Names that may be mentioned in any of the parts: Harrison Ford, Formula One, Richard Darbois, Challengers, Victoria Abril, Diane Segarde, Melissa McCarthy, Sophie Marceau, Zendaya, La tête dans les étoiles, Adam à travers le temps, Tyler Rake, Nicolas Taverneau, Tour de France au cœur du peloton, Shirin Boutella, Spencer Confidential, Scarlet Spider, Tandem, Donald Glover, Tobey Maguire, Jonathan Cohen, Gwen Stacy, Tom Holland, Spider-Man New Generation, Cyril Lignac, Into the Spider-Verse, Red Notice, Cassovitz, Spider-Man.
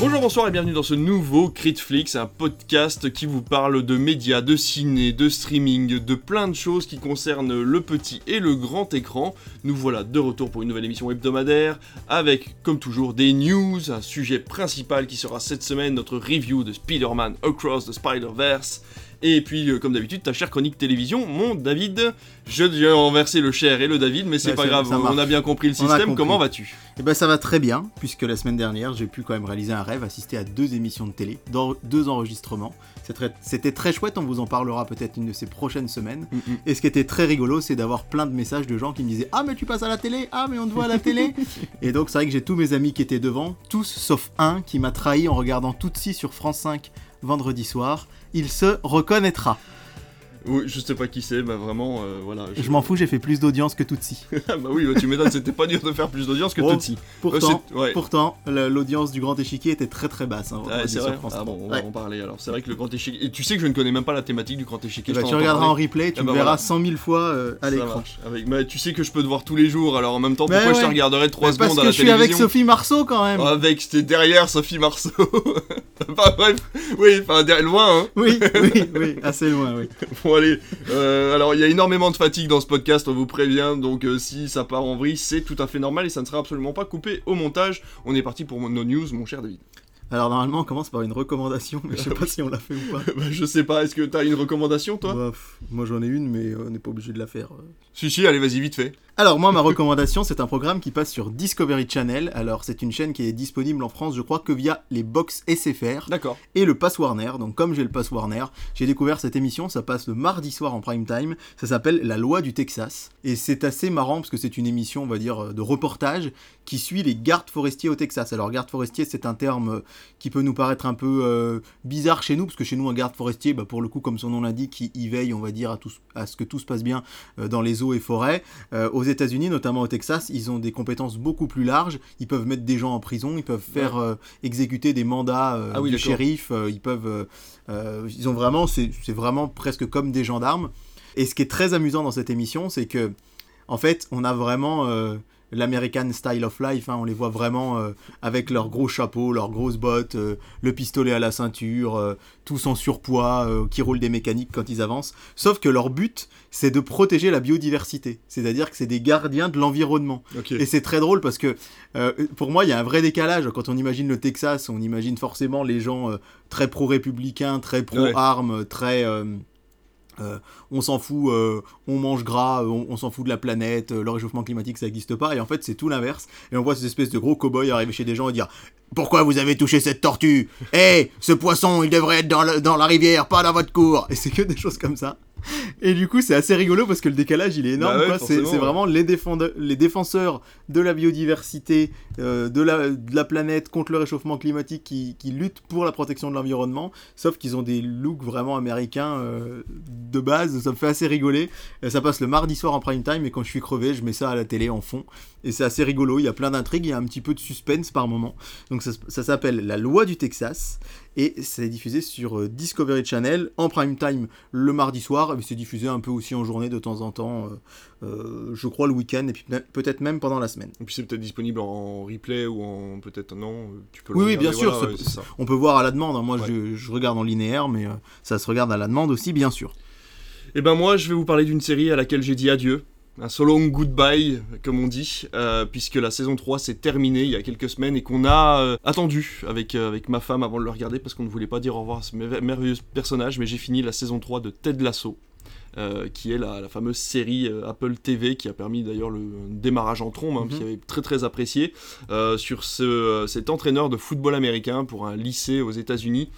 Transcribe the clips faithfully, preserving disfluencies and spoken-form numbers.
Bonjour, bonsoir et bienvenue dans ce nouveau Critflix, un podcast qui vous parle de médias, de ciné, de streaming, de plein de choses qui concernent le petit et le grand écran. Nous voilà de retour pour une nouvelle émission hebdomadaire avec, comme toujours, des news, un sujet principal qui sera cette semaine notre review de Spider-Man Across the Spider-Verse. Et puis, euh, comme d'habitude, ta chère chronique télévision, mon David, je vais renverser le cher et le David, mais c'est bah, pas grave, on a bien compris le système, compris. Comment vas-tu ? Eh ben ça va très bien, puisque la semaine dernière, j'ai pu quand même réaliser un rêve, assister à deux émissions de télé, dans deux enregistrements, très, c'était très chouette, on vous en parlera peut-être une de ces prochaines semaines, mm-hmm. Et ce qui était très rigolo, c'est d'avoir plein de messages de gens qui me disaient « Ah mais tu passes à la télé, ah mais on te voit à la télé !» Et donc c'est vrai que j'ai tous mes amis qui étaient devant, tous sauf un qui m'a trahi en regardant Tout de suite sur France cinq vendredi soir, il se reconnaîtra. Oui, je sais pas qui c'est, bah vraiment, euh, voilà. Je... je m'en fous, j'ai fait plus d'audience que Tutsi. Bah oui, bah tu m'étonnes, c'était pas dur de faire plus d'audience que oh, Tutsi. Pourtant, euh, ouais. pourtant, l'audience du Grand Échiquier était très très basse. Hein, ah, c'est vrai. Ah bon, on va ouais. en parler alors. C'est vrai que le Grand Échiquier. Et tu sais que je ne connais même pas la thématique du Grand Échiquier. Bah, tu regarderas en replay, tu ah, bah, me verras voilà. cent mille fois euh, à ça l'écran. Avec... Bah, tu sais que je peux te voir tous les jours, alors en même temps, mais pourquoi ouais. je te regarderais trois secondes à la télévision ? Parce que je suis avec Sophie Marceau quand même. Avec, c'était derrière Sophie Marceau. Enfin bref, oui, enfin loin. Oui, oui, oui, assez loin, oui. Bon allez, euh, alors il y a énormément de fatigue dans ce podcast, on vous prévient, donc euh, si ça part en vrille, c'est tout à fait normal et ça ne sera absolument pas coupé au montage. On est parti pour nos news, mon cher David. Alors normalement on commence par une recommandation, mais je sais pas si on l'a fait ou pas. Bah, je sais pas, est-ce que t'as une recommandation toi ? Bah, pff, moi j'en ai une mais on n'est pas obligé de la faire. Si si, allez vas-y vite fait. Alors moi ma recommandation c'est un programme qui passe sur Discovery Channel. Alors c'est une chaîne qui est disponible en France je crois que via les box S F R. D'accord. Et le Pass Warner, donc comme j'ai le Pass Warner, j'ai découvert cette émission, ça passe le mardi soir en prime time, ça s'appelle La Loi du Texas. Et c'est assez marrant parce que c'est une émission on va dire de reportage qui suit les gardes forestiers au Texas. Alors gardes forestiers c'est un terme... qui peut nous paraître un peu euh, bizarre chez nous, parce que chez nous, un garde forestier, bah, pour le coup, comme son nom l'indique, il y veille, on va dire, à, tout, à ce que tout se passe bien euh, dans les eaux et forêts. Euh, aux États-Unis, notamment au Texas, ils ont des compétences beaucoup plus larges. Ils peuvent mettre des gens en prison, ils peuvent faire euh, exécuter des mandats euh, ah oui, de shérif, euh, ils peuvent, euh, euh, ils ont vraiment, c'est, c'est vraiment presque comme des gendarmes. Et ce qui est très amusant dans cette émission, c'est que, en fait, on a vraiment... Euh, l'American style of life, hein, on les voit vraiment euh, avec leurs gros chapeaux, leurs grosses bottes, euh, le pistolet à la ceinture, euh, tous en surpoids, euh, qui roulent des mécaniques quand ils avancent. Sauf que leur but, c'est de protéger la biodiversité. C'est-à-dire que c'est des gardiens de l'environnement. Okay. Et c'est très drôle parce que, euh, pour moi, il y a un vrai décalage. Quand on imagine le Texas, on imagine forcément les gens euh, très pro-républicains, très pro-armes, ouais. très... Euh, Euh, on s'en fout, euh, on mange gras, on, on s'en fout de la planète, euh, le réchauffement climatique ça n'existe pas, et en fait c'est tout l'inverse, et on voit cette espèce de gros cow-boy arriver chez des gens et dire « Pourquoi vous avez touché cette tortue ? Eh, hey, ce poisson il devrait être dans, le, dans la rivière, pas dans votre cour !» Et c'est que des choses comme ça. Et du coup c'est assez rigolo parce que le décalage il est énorme, bah ouais, quoi. C'est, c'est vraiment les, défende- les défenseurs de la biodiversité, euh, de, la, de la planète contre le réchauffement climatique qui, qui luttent pour la protection de l'environnement, sauf qu'ils ont des looks vraiment américains euh, de base, ça me fait assez rigoler. Et ça passe le mardi soir en prime time et quand je suis crevé je mets ça à la télé en fond et c'est assez rigolo, il y a plein d'intrigues, il y a un petit peu de suspense par moment, donc ça, ça s'appelle La Loi du Texas. Et c'est diffusé sur Discovery Channel en prime time le mardi soir. Mais c'est diffusé un peu aussi en journée de temps en temps, euh, euh, je crois le week-end et puis peut-être même pendant la semaine. Et puis c'est peut-être disponible en replay ou en peut-être non. Tu peux le oui, oui, bien sûr. Voilà, c'est, c'est on peut voir à la demande. Moi, ouais. je, je regarde en linéaire, mais euh, ça se regarde à la demande aussi, bien sûr. Et ben moi, je vais vous parler d'une série à laquelle j'ai dit adieu. Un so long goodbye, comme on dit, euh, puisque la saison trois s'est terminée il y a quelques semaines et qu'on a euh, attendu avec, euh, avec ma femme avant de le regarder parce qu'on ne voulait pas dire au revoir à ce mer- merveilleux personnage, mais j'ai fini la saison trois de Ted Lasso, euh, qui est la, la fameuse série euh, Apple T V qui a permis d'ailleurs le démarrage en trombe, hein, mm-hmm. qui avait très très apprécié, euh, sur ce, cet entraîneur de football américain pour un lycée aux États-Unis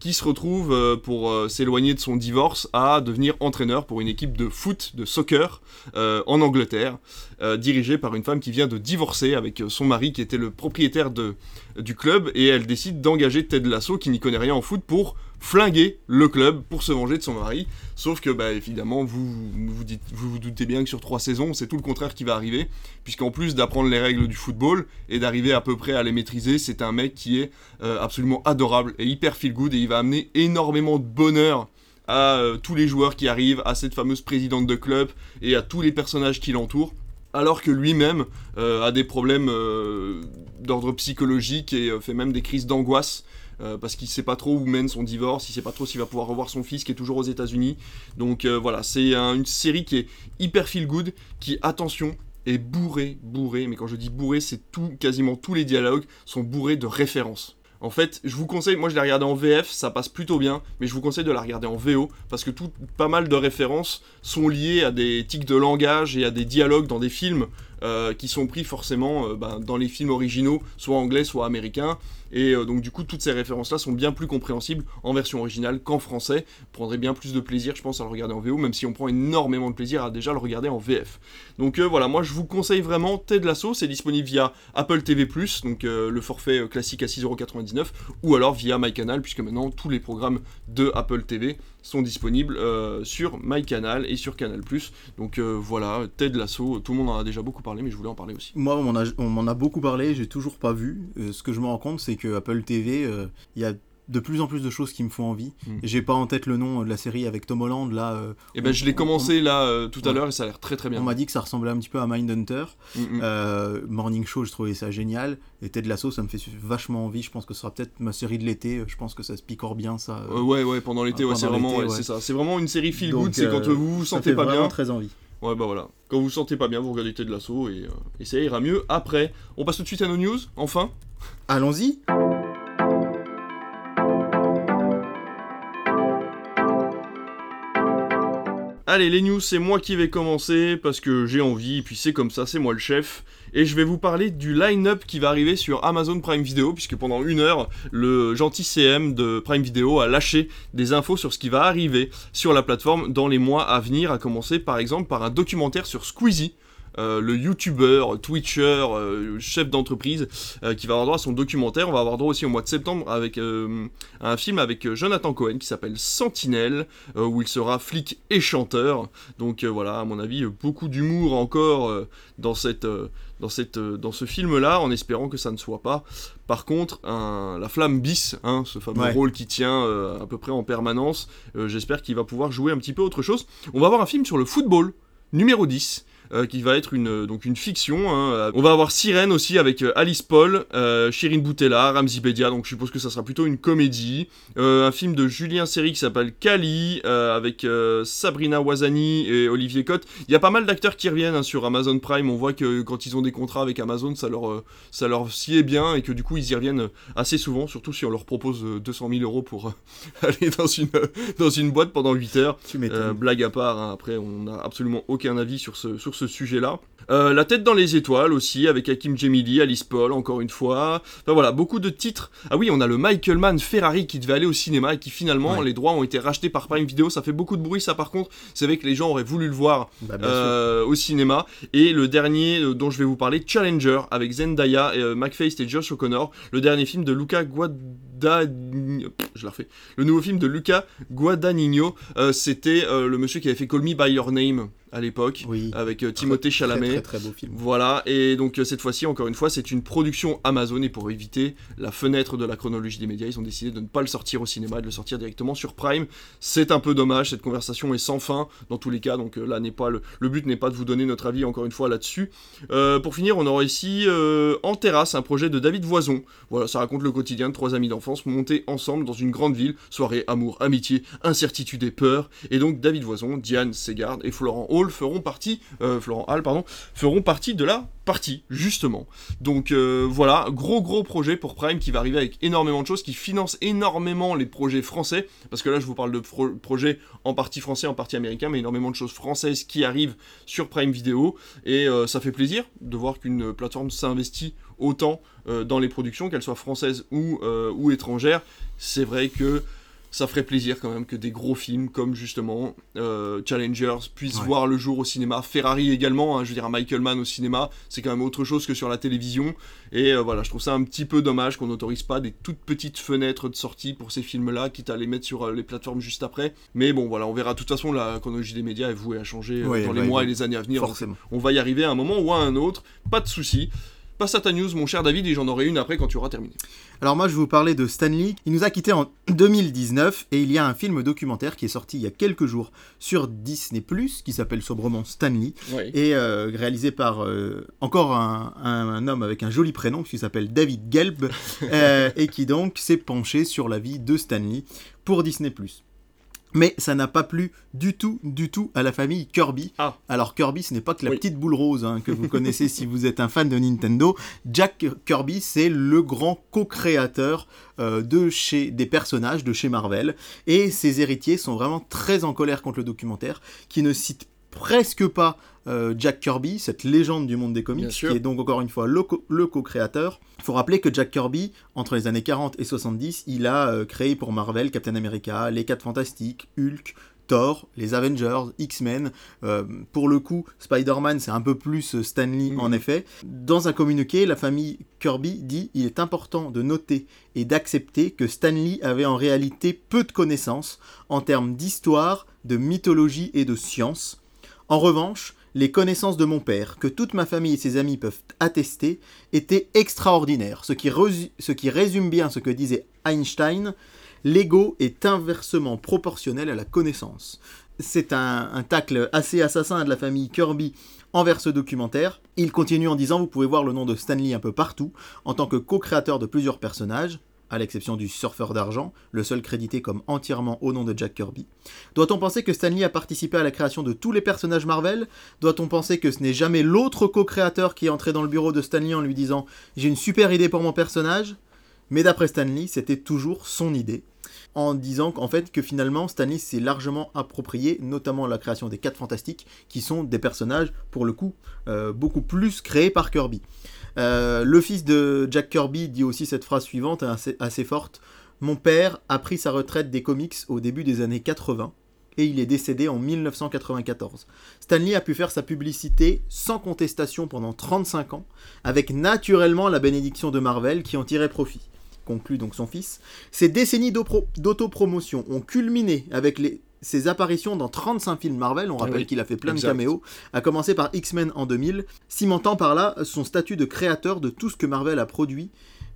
qui se retrouve, euh, pour euh, s'éloigner de son divorce, à devenir entraîneur pour une équipe de foot, de soccer, euh, en Angleterre, euh, dirigée par une femme qui vient de divorcer avec son mari qui était le propriétaire de, du club, et elle décide d'engager Ted Lasso, qui n'y connaît rien en foot, pour flinguer le club, pour se venger de son mari. Sauf que, bah, évidemment, vous vous, dites, vous vous doutez bien que sur trois saisons, c'est tout le contraire qui va arriver, puisqu'en plus d'apprendre les règles du football et d'arriver à peu près à les maîtriser, c'est un mec qui est euh, absolument adorable et hyper feel-good, et il va amener énormément de bonheur à euh, tous les joueurs qui arrivent, à cette fameuse présidente de club et à tous les personnages qui l'entourent. alors que lui-même euh, a des problèmes euh, d'ordre psychologique et euh, fait même des crises d'angoisse euh, parce qu'il ne sait pas trop où mène son divorce, il ne sait pas trop s'il va pouvoir revoir son fils qui est toujours aux États-Unis. Donc euh, voilà, c'est un, une série qui est hyper feel good, qui, attention, est bourrée, bourrée, mais quand je dis bourrée, c'est tout, quasiment tous les dialogues sont bourrés de références. En fait, je vous conseille, moi je l'ai regardé en V F, ça passe plutôt bien, mais je vous conseille de la regarder en V O, parce que tout, pas mal de références sont liées à des tics de langage et à des dialogues dans des films euh, qui sont pris forcément euh, ben, dans les films originaux, soit anglais, soit américains, et euh, donc du coup, toutes ces références-là sont bien plus compréhensibles en version originale qu'en français. Vous prendrez bien plus de plaisir, je pense, à le regarder en V O, même si on prend énormément de plaisir à déjà le regarder en V F. Donc euh, voilà, moi je vous conseille vraiment Ted Lasso, c'est disponible via Apple T V plus, donc euh, le forfait classique à six euros quatre-vingt-dix-neuf, ou alors via MyCanal, puisque maintenant tous les programmes de Apple T V sont disponibles euh, sur MyCanal et sur Canal plus. Donc euh, voilà, Ted Lasso, tout le monde en a déjà beaucoup parlé, mais je voulais en parler aussi. Moi, on m'en a, on m'en a beaucoup parlé, j'ai toujours pas vu. Euh, ce que je me rends compte, c'est que Apple T V, il euh, y a de plus en plus de choses qui me font envie. Mmh. J'ai pas en tête le nom de la série avec Tom Holland, là... Euh, et ben on, je l'ai commencé, on, là, euh, tout à ouais. l'heure, et ça a l'air très très bien. On m'a dit que ça ressemblait un petit peu à Mindhunter. Mmh. Euh, Morning Show, je trouvais ça génial. Et Ted Lasso, ça me fait vachement envie. Je pense que ce sera peut-être ma série de l'été. Je pense que ça se picore bien, ça. Euh, ouais, ouais, pendant l'été, ouais, pendant c'est vraiment... L'été, ouais, ouais. C'est ça. C'est vraiment une série feel-good, euh, c'est quand vous vous sentez pas bien. Ça fait vraiment très envie. Ouais, bah voilà. Quand vous vous sentez pas bien, vous regardez Ted Lasso, et, euh, et ça ira mieux après. On passe tout de suite à nos news, enfin. Allons-y. Allez, les news, c'est moi qui vais commencer, parce que j'ai envie, et puis c'est comme ça, c'est moi le chef. Et je vais vous parler du line-up qui va arriver sur Amazon Prime Video, puisque pendant une heure, le gentil C M de Prime Video a lâché des infos sur ce qui va arriver sur la plateforme dans les mois à venir, à commencer par exemple par un documentaire sur Squeezie. Euh, le youtubeur, twitcher, euh, chef d'entreprise, euh, qui va avoir droit à son documentaire. On va avoir droit aussi au mois de septembre avec, euh, à un film avec euh, Jonathan Cohen qui s'appelle Sentinelle, euh, où il sera flic et chanteur. Donc euh, voilà, à mon avis, euh, beaucoup d'humour encore euh, dans cette... Euh, Dans, cette, dans ce film-là, en espérant que ça ne soit pas. Par contre, un, la flamme bis, hein, ce fameux ouais. rôle qui tient euh, à peu près en permanence, euh, j'espère qu'il va pouvoir jouer un petit peu autre chose. On va avoir un film sur le football, numéro dix, euh, qui va être une, donc une fiction. Hein. On va avoir Sirène aussi avec euh, Alice Paul, euh, Shirin Boutella, Ramzi Bedia, donc je suppose que ça sera plutôt une comédie. Euh, un film de Julien Serri qui s'appelle Kali, euh, avec euh, Sabrina Ouazani et Olivier Cotte. Il y a pas mal d'acteurs qui reviennent hein, sur Amazon Prime. On voit que quand ils ont des contrats avec Amazon, ça leur, euh, ça leur sied bien et que du coup ils y reviennent assez souvent, surtout si on leur propose euh, deux cent mille euros pour euh, aller dans une, euh, dans une boîte pendant huit heures. Tu m'étonnes. Euh, blague à part, hein, après on n'a absolument aucun avis sur ce, sur ce sujet-là. Euh, La tête dans les étoiles aussi, avec Hakim Jemili, Alice Paul, encore une fois. Enfin voilà, beaucoup de titres. Ah oui, on a le Michael Mann Ferrari qui devait aller au cinéma et qui finalement, ouais. les droits ont été rachetés par Prime Video. Ça fait beaucoup de bruit, ça par contre. C'est vrai que les gens auraient voulu le voir bah, euh, au cinéma. Et le dernier euh, dont je vais vous parler, Challenger, avec Zendaya, euh, McFace et Josh O'Connor. Le dernier film de Luca Guadagnino. Je la refais. Le nouveau film de Luca Guadagnino, euh, c'était euh, le monsieur qui avait fait Call Me By Your Name. À l'époque, oui. avec euh, Timothée Chalamet. Très, très, très beau film. Voilà, et donc euh, cette fois-ci, encore une fois, c'est une production Amazon, et pour éviter la fenêtre de la chronologie des médias, ils ont décidé de ne pas le sortir au cinéma, de le sortir directement sur Prime. C'est un peu dommage, cette conversation est sans fin, dans tous les cas, donc euh, là, n'est pas le... le but n'est pas de vous donner notre avis, encore une fois, là-dessus. Euh, pour finir, on aura ici euh, En terrasse, un projet de David Voison. Voilà, ça raconte le quotidien de trois amis d'enfance montés ensemble dans une grande ville, soirée, amour, amitié, incertitude et peur, et donc David Voison, Diane Segarde et Florent Hall feront partie, euh, Florent Hall, pardon, feront partie de la partie, justement. Donc euh, voilà, gros gros projet pour Prime qui va arriver avec énormément de choses, qui finance énormément les projets français, parce que là je vous parle de pro- projets en partie français, en partie américain, mais énormément de choses françaises qui arrivent sur Prime Video, et euh, ça fait plaisir de voir qu'une plateforme s'investit autant euh, dans les productions, qu'elles soient françaises ou, euh, ou étrangères. C'est vrai que ça ferait plaisir quand même que des gros films comme justement euh, Challengers puissent ouais. voir le jour au cinéma. Ferrari également, hein, je veux dire un Michael Mann au cinéma, c'est quand même autre chose que sur la télévision. Et euh, voilà, je trouve ça un petit peu dommage qu'on n'autorise pas des toutes petites fenêtres de sortie pour ces films-là, quitte à les mettre sur euh, les plateformes juste après. Mais bon, voilà, on verra. De toute façon, la chronologie des médias est vouée à changer euh, ouais, dans les mois et les années à venir. Forcément. On va y arriver à un moment ou à un autre, pas de souci. Passe à ta news, mon cher David, et j'en aurai une après quand tu auras terminé. Alors moi, je vais vous parler de Stan Lee. Il nous a quittés en deux mille dix-neuf, et il y a un film documentaire qui est sorti il y a quelques jours sur Disney+, qui s'appelle sobrement Stan Lee, oui. et euh, réalisé par euh, encore un, un, un homme avec un joli prénom, qui s'appelle David Gelb, euh, et qui donc s'est penché sur la vie de Stan Lee pour Disney+. Mais ça n'a pas plu du tout, du tout à la famille Kirby. Ah. Alors Kirby, ce n'est pas que la oui. petite boule rose hein, que vous connaissez si vous êtes un fan de Nintendo. Jack Kirby, c'est le grand co-créateur euh, de chez, des personnages de chez Marvel. Et ses héritiers sont vraiment très en colère contre le documentaire, qui ne cite presque pas euh, Jack Kirby, cette légende du monde des comics, qui est donc encore une fois le, co- le co-créateur. Il faut rappeler que Jack Kirby, entre les années quarante et soixante-dix, il a euh, créé pour Marvel Captain America, les quatre Fantastiques, Hulk, Thor, les Avengers, X-Men, euh, pour le coup Spider-Man c'est un peu plus Stan Lee mmh. en effet. Dans un communiqué, la famille Kirby dit « Il est important de noter et d'accepter que Stan Lee avait en réalité peu de connaissances en termes d'histoire, de mythologie et de science. En revanche, les connaissances de mon père, que toute ma famille et ses amis peuvent attester, étaient extraordinaires. Ce qui, resu- ce qui résume bien ce que disait Einstein, l'ego est inversement proportionnel à la connaissance. » C'est un, un tacle assez assassin de la famille Kirby envers ce documentaire. Il continue en disant « Vous pouvez voir le nom de Stan Lee un peu partout, en tant que co-créateur de plusieurs personnages. » à l'exception du surfeur d'argent, le seul crédité comme entièrement au nom de Jack Kirby. Doit-on penser que Stan Lee a participé à la création de tous les personnages Marvel ? Doit-on penser que ce n'est jamais l'autre co-créateur qui est entré dans le bureau de Stan Lee en lui disant « J'ai une super idée pour mon personnage ?» Mais d'après Stan Lee, c'était toujours son idée, en disant qu'en fait, que finalement, Stan Lee s'est largement approprié, notamment la création des quatre Fantastiques, qui sont des personnages, pour le coup, euh, beaucoup plus créés par Kirby. Euh, le fils de Jack Kirby dit aussi cette phrase suivante, assez, assez forte. « Mon père a pris sa retraite des comics au début des années quatre-vingts et il est décédé en dix-neuf cent quatre-vingt-quatorze. Stan Lee a pu faire sa publicité sans contestation pendant trente-cinq ans, avec naturellement la bénédiction de Marvel qui en tirait profit. » conclut donc son fils. « Ces décennies d'autopromotion ont culminé avec les... ses apparitions dans trente-cinq films Marvel, on rappelle oui, qu'il a fait plein exact. de caméos, a commencé par X-Men en deux mille, cimentant par là son statut de créateur de tout ce que Marvel a produit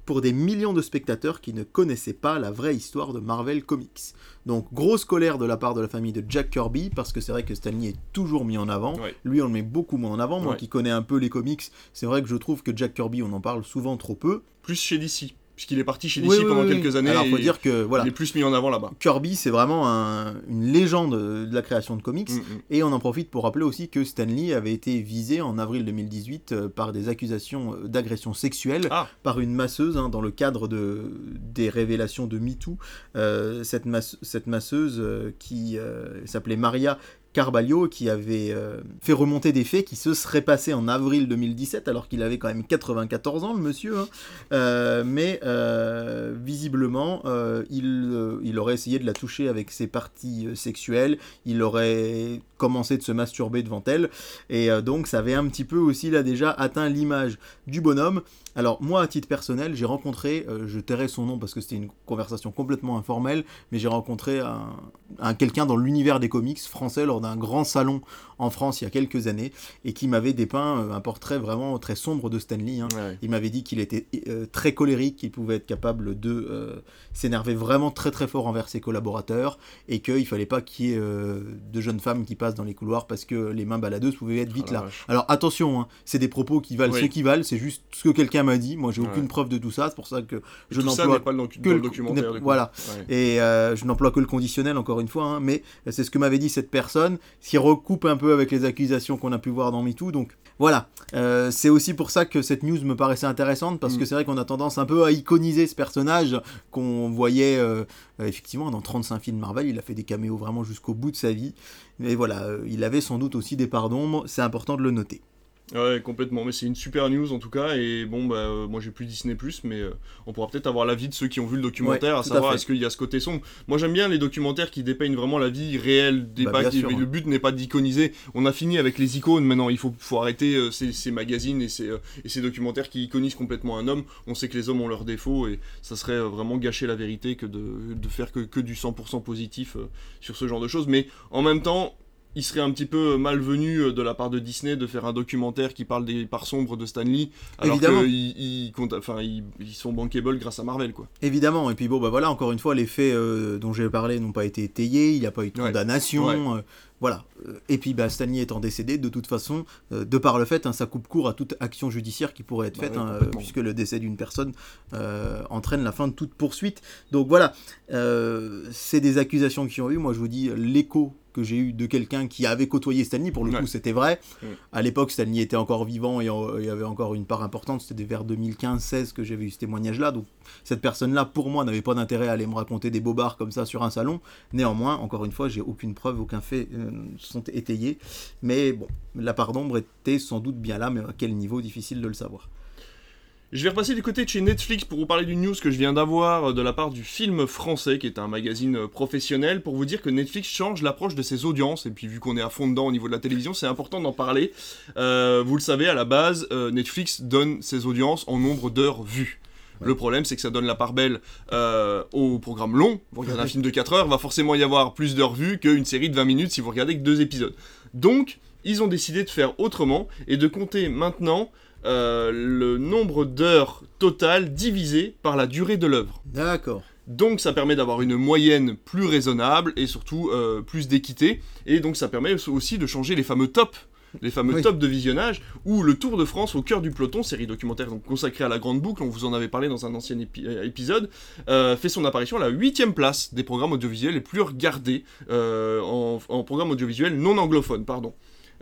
pour des millions de spectateurs qui ne connaissaient pas la vraie histoire de Marvel Comics. Donc grosse colère de la part de la famille de Jack Kirby, parce que c'est vrai que Stan Lee est toujours mis en avant, oui. lui on le met beaucoup moins en avant, moi oui. qui connais un peu les comics, c'est vrai que je trouve que Jack Kirby on en parle souvent trop peu. Plus chez D C. Puisqu'il est parti chez D C oui, oui, pendant oui. quelques années. Alors, faut dire que, voilà, il est plus mis en avant là-bas. Kirby, c'est vraiment un, une légende de la création de comics. Mm-hmm. Et on en profite pour rappeler aussi que Stan Lee avait été visé en avril deux mille dix-huit par des accusations d'agression sexuelle ah. par une masseuse hein, dans le cadre de, des révélations de MeToo. Euh, cette, masse, cette masseuse euh, qui euh, s'appelait Maria Carballo, qui avait euh, fait remonter des faits qui se seraient passés en avril deux mille dix-sept, alors qu'il avait quand même quatre-vingt-quatorze ans, le monsieur. Hein. Euh, mais euh, visiblement, euh, il, euh, il aurait essayé de la toucher avec ses parties euh, sexuelles, il aurait commencé de se masturber devant elle, et euh, donc ça avait un petit peu aussi là déjà atteint l'image du bonhomme. Alors moi, à titre personnel, j'ai rencontré, euh, je tairai son nom parce que c'était une conversation complètement informelle, mais j'ai rencontré un, un quelqu'un dans l'univers des comics français lors d'un grand salon en France il y a quelques années, et qui m'avait dépeint euh, un portrait vraiment très sombre de Stan Lee. Hein. Ouais. Il m'avait dit qu'il était euh, très colérique, qu'il pouvait être capable de euh, s'énerver vraiment très très fort envers ses collaborateurs, et qu'il ne fallait pas qu'il y ait euh, de jeunes femmes qui passent dans les couloirs parce que les mains baladeuses pouvaient être vite ah, là. Vache. Alors attention, hein, c'est des propos qui valent oui. ce qui valent, c'est juste ce que quelqu'un m'a dit, moi j'ai ouais. aucune preuve de tout ça, c'est pour ça que je tout n'emploie ça n'est pas dans, que dans le documentaire, voilà, ouais. et euh, je n'emploie que le conditionnel encore une fois, hein, mais c'est ce que m'avait dit cette personne, ce qui recoupe un peu avec les accusations qu'on a pu voir dans MeToo, donc voilà, euh, c'est aussi pour ça que cette news me paraissait intéressante, parce mm. que c'est vrai qu'on a tendance un peu à iconiser ce personnage qu'on voyait euh, effectivement dans trente-cinq films Marvel, il a fait des caméos vraiment jusqu'au bout de sa vie, mais voilà, euh, il avait sans doute aussi des parts d'ombre, c'est important de le noter. Ouais, complètement, mais c'est une super news en tout cas, et bon, bah, euh, moi j'ai plus Disney+, mais euh, on pourra peut-être avoir l'avis de ceux qui ont vu le documentaire, ouais, à savoir à est-ce qu'il y a ce côté sombre. Moi j'aime bien les documentaires qui dépeignent vraiment la vie réelle, des bah, bacs, sûr, et, hein. le but n'est pas d'iconiser, on a fini avec les icônes, maintenant il faut, faut arrêter euh, ces, ces magazines et ces, euh, et ces documentaires qui iconisent complètement un homme, on sait que les hommes ont leurs défauts, et ça serait euh, vraiment gâcher la vérité que de, de faire que, que du cent pour cent positif euh, sur ce genre de choses, mais en même temps, il serait un petit peu malvenu de la part de Disney de faire un documentaire qui parle des parts sombres de Stan Lee, alors qu'ils enfin, ils, ils sont bankable grâce à Marvel, quoi. Évidemment, et puis bon, bah voilà, encore une fois, les faits euh, dont j'ai parlé n'ont pas été étayés, il n'y a pas eu de condamnation, ouais. euh, voilà. Et puis bah, Stan Lee étant décédé, de toute façon, euh, de par le fait, hein, ça coupe court à toute action judiciaire qui pourrait être faite, bah ouais, hein, puisque le décès d'une personne euh, entraîne la fin de toute poursuite. Donc voilà, euh, c'est des accusations qui ont eu, moi je vous dis, l'écho que j'ai eu de quelqu'un qui avait côtoyé Stan Lee, pour le ouais. coup c'était vrai, ouais. à l'époque Stan Lee était encore vivant et il y avait encore une part importante, c'était vers deux mille quinze seize que j'avais eu ce témoignage là, donc cette personne là pour moi n'avait pas d'intérêt à aller me raconter des bobards comme ça sur un salon. Néanmoins, encore une fois, j'ai aucune preuve, aucun fait euh, sont étayés, mais bon, la part d'ombre était sans doute bien là, mais à quel niveau, difficile de le savoir. Je vais repasser du côté de chez Netflix pour vous parler d'une news que je viens d'avoir de la part du Film Français, qui est un magazine professionnel, pour vous dire que Netflix change l'approche de ses audiences, et puis vu qu'on est à fond dedans au niveau de la télévision, c'est important d'en parler. Euh, vous le savez, à la base, euh, Netflix donne ses audiences en nombre d'heures vues. Le problème, c'est que ça donne la part belle euh, au programme long. Vous regardez un film de quatre heures, va forcément y avoir plus d'heures vues qu'une série de vingt minutes si vous regardez que deux épisodes. Donc, ils ont décidé de faire autrement, et de compter maintenant Euh, le nombre d'heures totales divisé par la durée de l'œuvre. D'accord. Donc ça permet d'avoir une moyenne plus raisonnable et surtout euh, plus d'équité. Et donc ça permet aussi de changer les fameux tops, les fameux oui. tops de visionnage, où le Tour de France au cœur du peloton, série documentaire donc consacrée à la Grande Boucle, on vous en avait parlé dans un ancien épi- épisode, euh, fait son apparition à la huitième place des programmes audiovisuels les plus regardés euh, en, en programme audiovisuel non anglophone, pardon.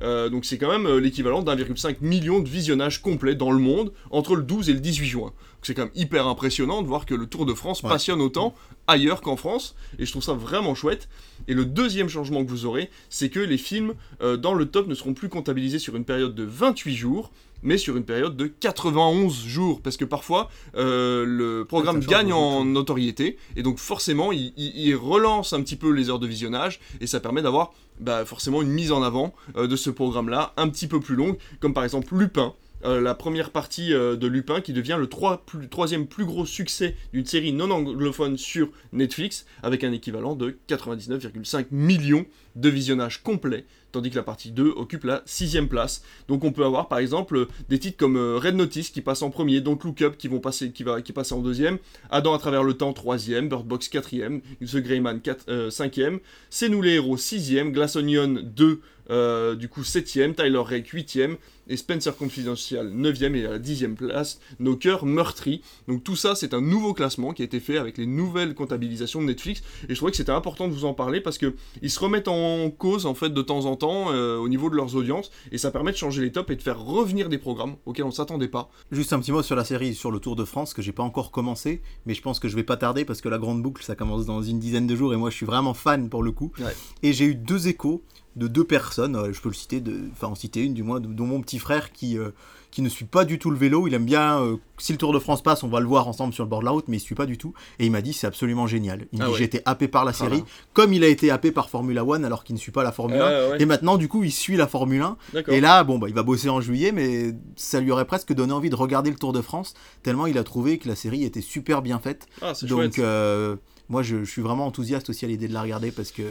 Euh, donc c'est quand même euh, l'équivalent d'un virgule cinq million de visionnages complets dans le monde entre le douze et le dix-huit juin. Donc c'est quand même hyper impressionnant de voir que le Tour de France ouais. passionne autant ailleurs qu'en France, et je trouve ça vraiment chouette. Et le deuxième changement que vous aurez, c'est que les films euh, dans le top ne seront plus comptabilisés sur une période de vingt-huit jours, mais sur une période de quatre-vingt-onze jours, parce que parfois euh, le programme ouais, gagne en notoriété, et donc forcément il, il, il relance un petit peu les heures de visionnage, et ça permet d'avoir bah, forcément une mise en avant euh, de ce programme-là un petit peu plus longue, comme par exemple Lupin, euh, la première partie euh, de Lupin qui devient le trois, plus, troisième plus gros succès d'une série non anglophone sur Netflix, avec un équivalent de quatre-vingt-dix-neuf virgule cinq millions de visionnages complets, tandis que la partie deux occupe la sixième place. Donc on peut avoir par exemple des titres comme Red Notice qui passe en premier, Don't Look Up qui vont passer, qui va, qui passe en deuxième, Adam à travers le temps troisième, Bird Box quatrième, The Grey Man cinquième, C'est nous les héros sixième, Glass Onion deux euh, du coup septième, Tyler Rake huitième et Spencer Confidential neuvième et à la dixième place, Nos cœurs meurtris. Donc tout ça c'est un nouveau classement qui a été fait avec les nouvelles comptabilisations de Netflix, et je trouvais que c'était important de vous en parler parce que ils se remettent en cause en fait de temps en temps Temps, euh, au niveau de leurs audiences, et ça permet de changer les tops et de faire revenir des programmes auxquels on ne s'attendait pas. Juste un petit mot sur la série sur le Tour de France que j'ai pas encore commencé, mais je pense que je vais pas tarder parce que la Grande Boucle ça commence dans une dizaine de jours et moi je suis vraiment fan pour le coup. Ouais. Et j'ai eu deux échos de deux personnes, euh, je peux le citer, de, enfin en citer une du moins, dont mon petit frère qui, euh, qui ne suit pas du tout le vélo, il aime bien, euh, si le Tour de France passe, on va le voir ensemble sur le bord de la route, mais il ne suit pas du tout, et il m'a dit c'est absolument génial, il m'a ah dit ouais. j'ai été happé par la série, ah ouais. comme il a été happé par Formula One alors qu'il ne suit pas la Formule euh, un, ouais. et maintenant du coup il suit la Formule un, D'accord. et là bon bah il va bosser en juillet, mais ça lui aurait presque donné envie de regarder le Tour de France, tellement il a trouvé que la série était super bien faite, ah, c'est donc... Euh, moi, je, je suis vraiment enthousiaste aussi à l'idée de la regarder parce que,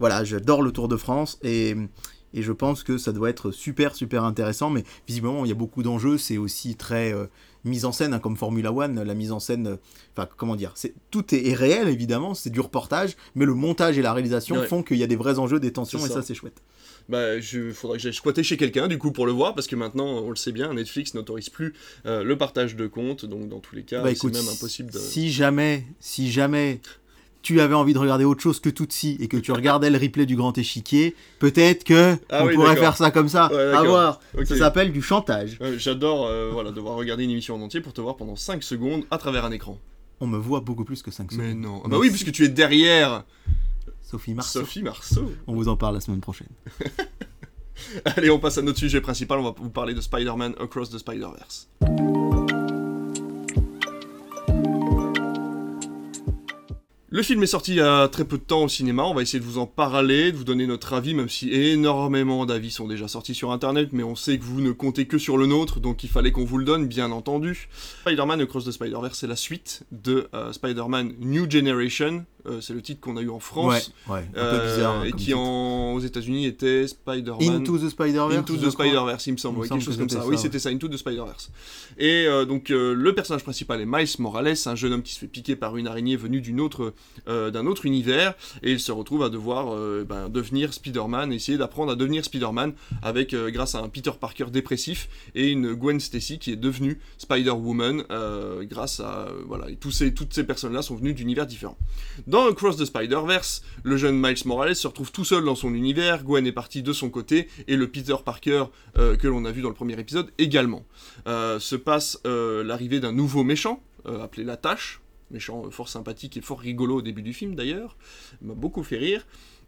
voilà, j'adore le Tour de France et, et je pense que ça doit être super, super intéressant. Mais visiblement, il y a beaucoup d'enjeux. C'est aussi très euh, mise en scène, hein, comme Formula One. La mise en scène, enfin, euh, comment dire, c'est, tout est, est réel, évidemment. C'est du reportage, mais le montage et la réalisation ouais. font qu'il y a des vrais enjeux, des tensions c'est et ça. ça, c'est chouette. Bah, je faudrait que j'aille squatter chez quelqu'un du coup pour le voir, parce que maintenant on le sait bien, Netflix n'autorise plus euh, le partage de comptes, donc dans tous les cas bah, écoute, c'est même impossible de... si jamais si jamais tu avais envie de regarder autre chose que Tootsie et que tu regardais le replay du Grand Échiquier, peut-être que ah on oui, pourrait d'accord. faire ça comme ça, ouais, à voir. Okay. Ça s'appelle du chantage. Euh, j'adore euh, voilà, devoir regarder une émission en entier pour te voir pendant cinq secondes à travers un écran. On me voit beaucoup plus que cinq secondes. Mais non. Ah bah oui, puisque tu es derrière Sophie Marceau. Sophie Marceau. On vous en parle la semaine prochaine. Allez, on passe à notre sujet principal. On va vous parler de Spider-Man Across the Spider-Verse. Le film est sorti il y a très peu de temps au cinéma, on va essayer de vous en parler, de vous donner notre avis, même si énormément d'avis sont déjà sortis sur internet, mais on sait que vous ne comptez que sur le nôtre, donc il fallait qu'on vous le donne, bien entendu. Spider-Man Across the Spider-Verse, c'est la suite de euh, Spider-Man New Generation, euh, c'est le titre qu'on a eu en France, ouais, ouais, un euh, peu bizarre, hein, et qui en, aux États-Unis était Spider-Man Into the Spider-Verse, Into the Spider-Verse il me semble, il me semble ouais, quelque chose comme ça. ça. Oui, c'était ça, Into the Spider-Verse. Et euh, donc euh, le personnage principal est Miles Morales, un jeune homme qui se fait piquer par une araignée venue d'une autre, euh, d'un autre univers, et il se retrouve à devoir euh, ben, devenir Spider-Man, essayer d'apprendre à devenir Spider-Man avec euh, grâce à un Peter Parker dépressif et une Gwen Stacy qui est devenue Spider-Woman euh, grâce à euh, voilà, et tous ces, toutes ces personnes-là sont venues d'univers différents. Dans Across the Spider-Verse, le jeune Miles Morales se retrouve tout seul dans son univers, Gwen est partie de son côté, et le Peter Parker euh, que l'on a vu dans le premier épisode également. Euh, se passe euh, l'arrivée d'un nouveau méchant, euh, appelé La Tâche, méchant euh, fort sympathique et fort rigolo au début du film d'ailleurs, il m'a beaucoup fait rire,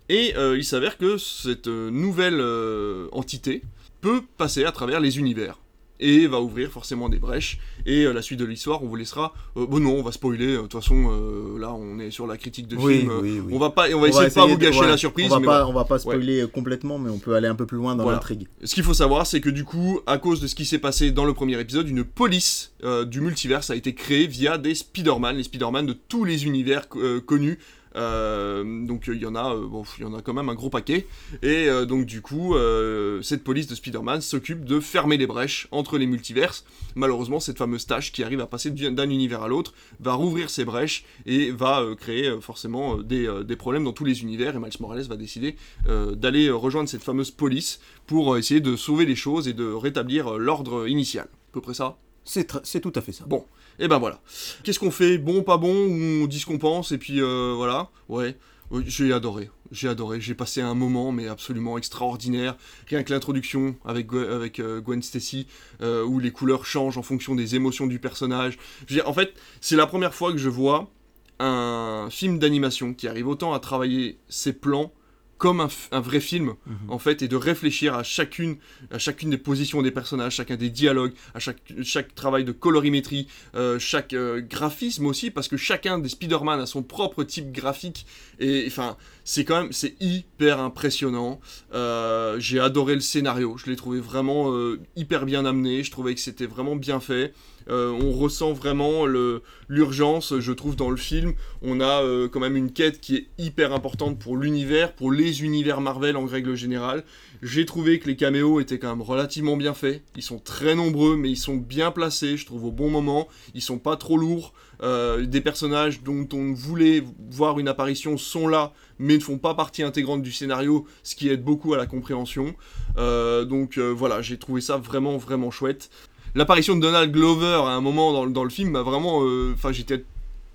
et euh, il s'avère que cette nouvelle euh, entité peut passer à travers les univers. Et va ouvrir forcément des brèches, et euh, la suite de l'histoire, on vous laissera... Euh, bon non, on va spoiler, de toute façon, euh, là, on est sur la critique de oui, film, oui, oui. on va, pas, on va on essayer va de ne pas vous gâcher de, ouais, la surprise. On va, mais pas, bon. on va pas spoiler ouais. complètement, mais on peut aller un peu plus loin dans voilà. l'intrigue. Ce qu'il faut savoir, c'est que du coup, à cause de ce qui s'est passé dans le premier épisode, une police euh, du multiverse a été créée via des Spider-Man, les Spider-Man de tous les univers euh, connus. Euh, donc il euh, y en a, euh, bon, il y en a quand même un gros paquet, et euh, donc du coup, euh, cette police de Spider-Man s'occupe de fermer les brèches entre les multiverses. Malheureusement, cette fameuse tâche qui arrive à passer d'un univers à l'autre va rouvrir ces brèches et va euh, créer euh, forcément euh, des, euh, des problèmes dans tous les univers. Et Miles Morales va décider euh, d'aller rejoindre cette fameuse police pour euh, essayer de sauver les choses et de rétablir euh, l'ordre initial. À peu près ça. C'est, tr- c'est tout à fait ça. Bon. Et eh ben voilà. Qu'est-ce qu'on fait ? Bon, pas bon, on dit ce qu'on pense, et puis euh, voilà. Ouais, j'ai adoré, j'ai adoré, j'ai passé un moment, mais absolument extraordinaire. Rien que l'introduction avec, avec euh, Gwen Stacy, euh, où les couleurs changent en fonction des émotions du personnage. Je veux dire, en fait, c'est la première fois que je vois un film d'animation qui arrive autant à travailler ses plans comme un, f- un vrai film, mmh. en fait, et de réfléchir à chacune, à chacune des positions des personnages, chacun des dialogues, à chaque, chaque travail de colorimétrie, euh, chaque euh, graphisme aussi, parce que chacun des Spider-Man a son propre type graphique, et enfin, c'est quand même, c'est hyper impressionnant, euh, j'ai adoré le scénario, je l'ai trouvé vraiment euh, hyper bien amené, je trouvais que c'était vraiment bien fait. Euh, on ressent vraiment le, l'urgence, je trouve, dans le film. On a euh, quand même une quête qui est hyper importante pour l'univers, pour les univers Marvel en règle générale. J'ai trouvé que les caméos étaient quand même relativement bien faits. Ils sont très nombreux, mais ils sont bien placés, je trouve, au bon moment. Ils sont pas trop lourds. Euh, des personnages dont on voulait voir une apparition sont là, mais ne font pas partie intégrante du scénario, ce qui aide beaucoup à la compréhension. Euh, donc euh, voilà, j'ai trouvé ça vraiment, vraiment chouette. L'apparition de Donald Glover à un moment dans, dans le film m'a vraiment... Enfin, euh, j'étais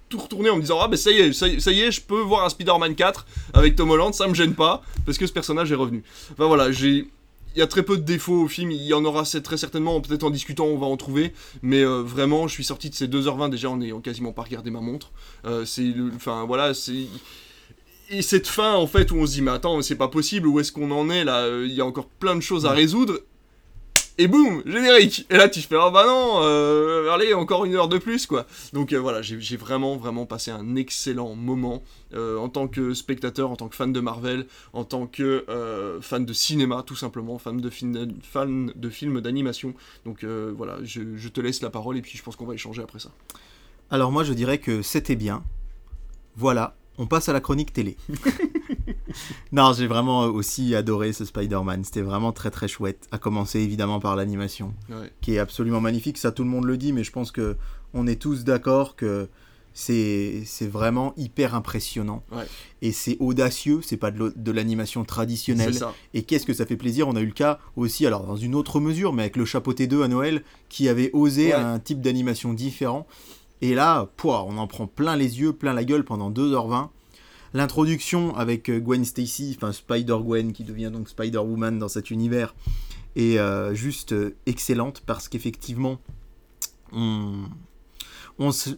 tout retourné en me disant « Ah ben ça y est, ça y, ça y est, je peux voir un Spider-Man quatre avec Tom Holland, ça me gêne pas, parce que ce personnage est revenu. » Enfin voilà, j'ai... Il y a très peu de défauts au film, il y en aura très certainement, peut-être en discutant on va en trouver, mais euh, vraiment, je suis sorti de ces deux heures vingt déjà en n'ayant quasiment pas regardé ma montre. Euh, c'est... Enfin voilà, c'est... Et cette fin en fait où on se dit « Mais attends, c'est pas possible, où est-ce qu'on en est là ? Il y a encore plein de choses à résoudre. » Et boum, générique. Et là tu fais ah oh bah non, euh, allez encore une heure de plus quoi. Donc euh, voilà, j'ai, j'ai vraiment vraiment passé un excellent moment euh, en tant que spectateur, en tant que fan de Marvel, en tant que euh, fan de cinéma tout simplement, fan de film, fan de films d'animation. Donc euh, voilà, je, je te laisse la parole et puis je pense qu'on va échanger après ça. Alors moi je dirais que c'était bien. Voilà, on passe à la chronique télé. Non, j'ai vraiment aussi adoré ce Spider-Man, c'était vraiment très très chouette, à commencer évidemment par l'animation, ouais. qui est absolument magnifique, ça tout le monde le dit, mais je pense qu'on est tous d'accord que c'est, c'est vraiment hyper impressionnant, ouais. et c'est audacieux, c'est pas de, de l'animation traditionnelle, et qu'est-ce que ça fait plaisir, on a eu le cas aussi, alors dans une autre mesure, mais avec le Chapeauté deux à Noël, qui avait osé ouais. un type d'animation différent, et là, pouah, on en prend plein les yeux, plein la gueule pendant deux heures vingt, L'introduction avec Gwen Stacy, enfin Spider-Gwen qui devient donc Spider-Woman dans cet univers, est euh, juste euh, excellente parce qu'effectivement, on, on, se,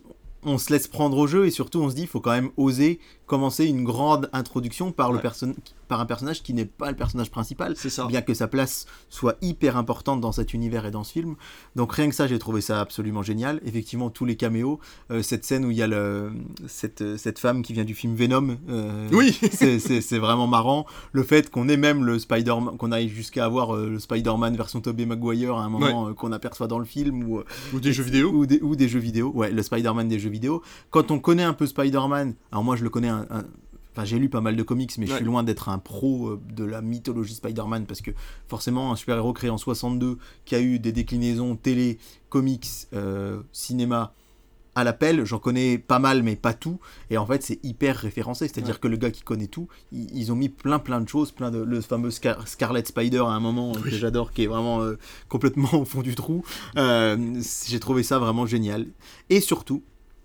on se laisse prendre au jeu et surtout on se dit qu'il faut quand même oser commencer une grande introduction par, le ouais. perso- par un personnage qui n'est pas le personnage principal, bien que sa place soit hyper importante dans cet univers et dans ce film. Donc rien que ça, j'ai trouvé ça absolument génial. Effectivement, tous les caméos, euh, cette scène où il y a le, cette, cette femme qui vient du film Venom, euh, oui c'est, c'est, c'est vraiment marrant. Le fait qu'on ait même le Spider-Man, qu'on aille jusqu'à avoir euh, le Spider-Man version Tobey Maguire à un moment ouais. euh, qu'on aperçoit dans le film. Ou, ou des jeux vidéo. Ou des, ou des jeux vidéo, ouais, le Spider-Man des jeux vidéo. Quand on connaît un peu Spider-Man, alors moi je le connais un un, un... Enfin, j'ai lu pas mal de comics, mais ouais. je suis loin d'être un pro de la mythologie Spider-Man, parce que forcément, un super-héros créé en soixante-deux, qui a eu des déclinaisons télé, comics, euh, cinéma... à l'appel, j'en connais pas mal, mais pas tout. Et en fait, c'est hyper référencé. C'est-à-dire ouais. que le gars qui connaît tout, ils, ils ont mis plein, plein de choses, plein de le fameux Scar- Scarlet Spider à un moment oui. que j'adore, qui est vraiment euh, complètement au fond du trou. Euh, j'ai trouvé ça vraiment génial. Et surtout,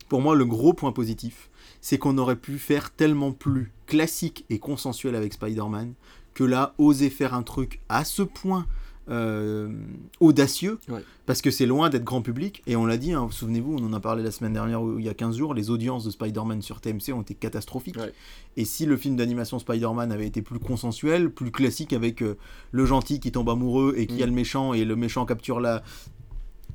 pour moi, le gros point positif, c'est qu'on aurait pu faire tellement plus classique et consensuel avec Spider-Man que là, oser faire un truc à ce point Euh, audacieux ouais. parce que c'est loin d'être grand public, et on l'a dit, hein, souvenez-vous, on en a parlé la semaine dernière, il y a quinze jours, les audiences de Spider-Man sur T M C ont été catastrophiques ouais. et si le film d'animation Spider-Man avait été plus consensuel, plus classique, avec euh, le gentil qui tombe amoureux et qui mmh. a le méchant, et le méchant capture la,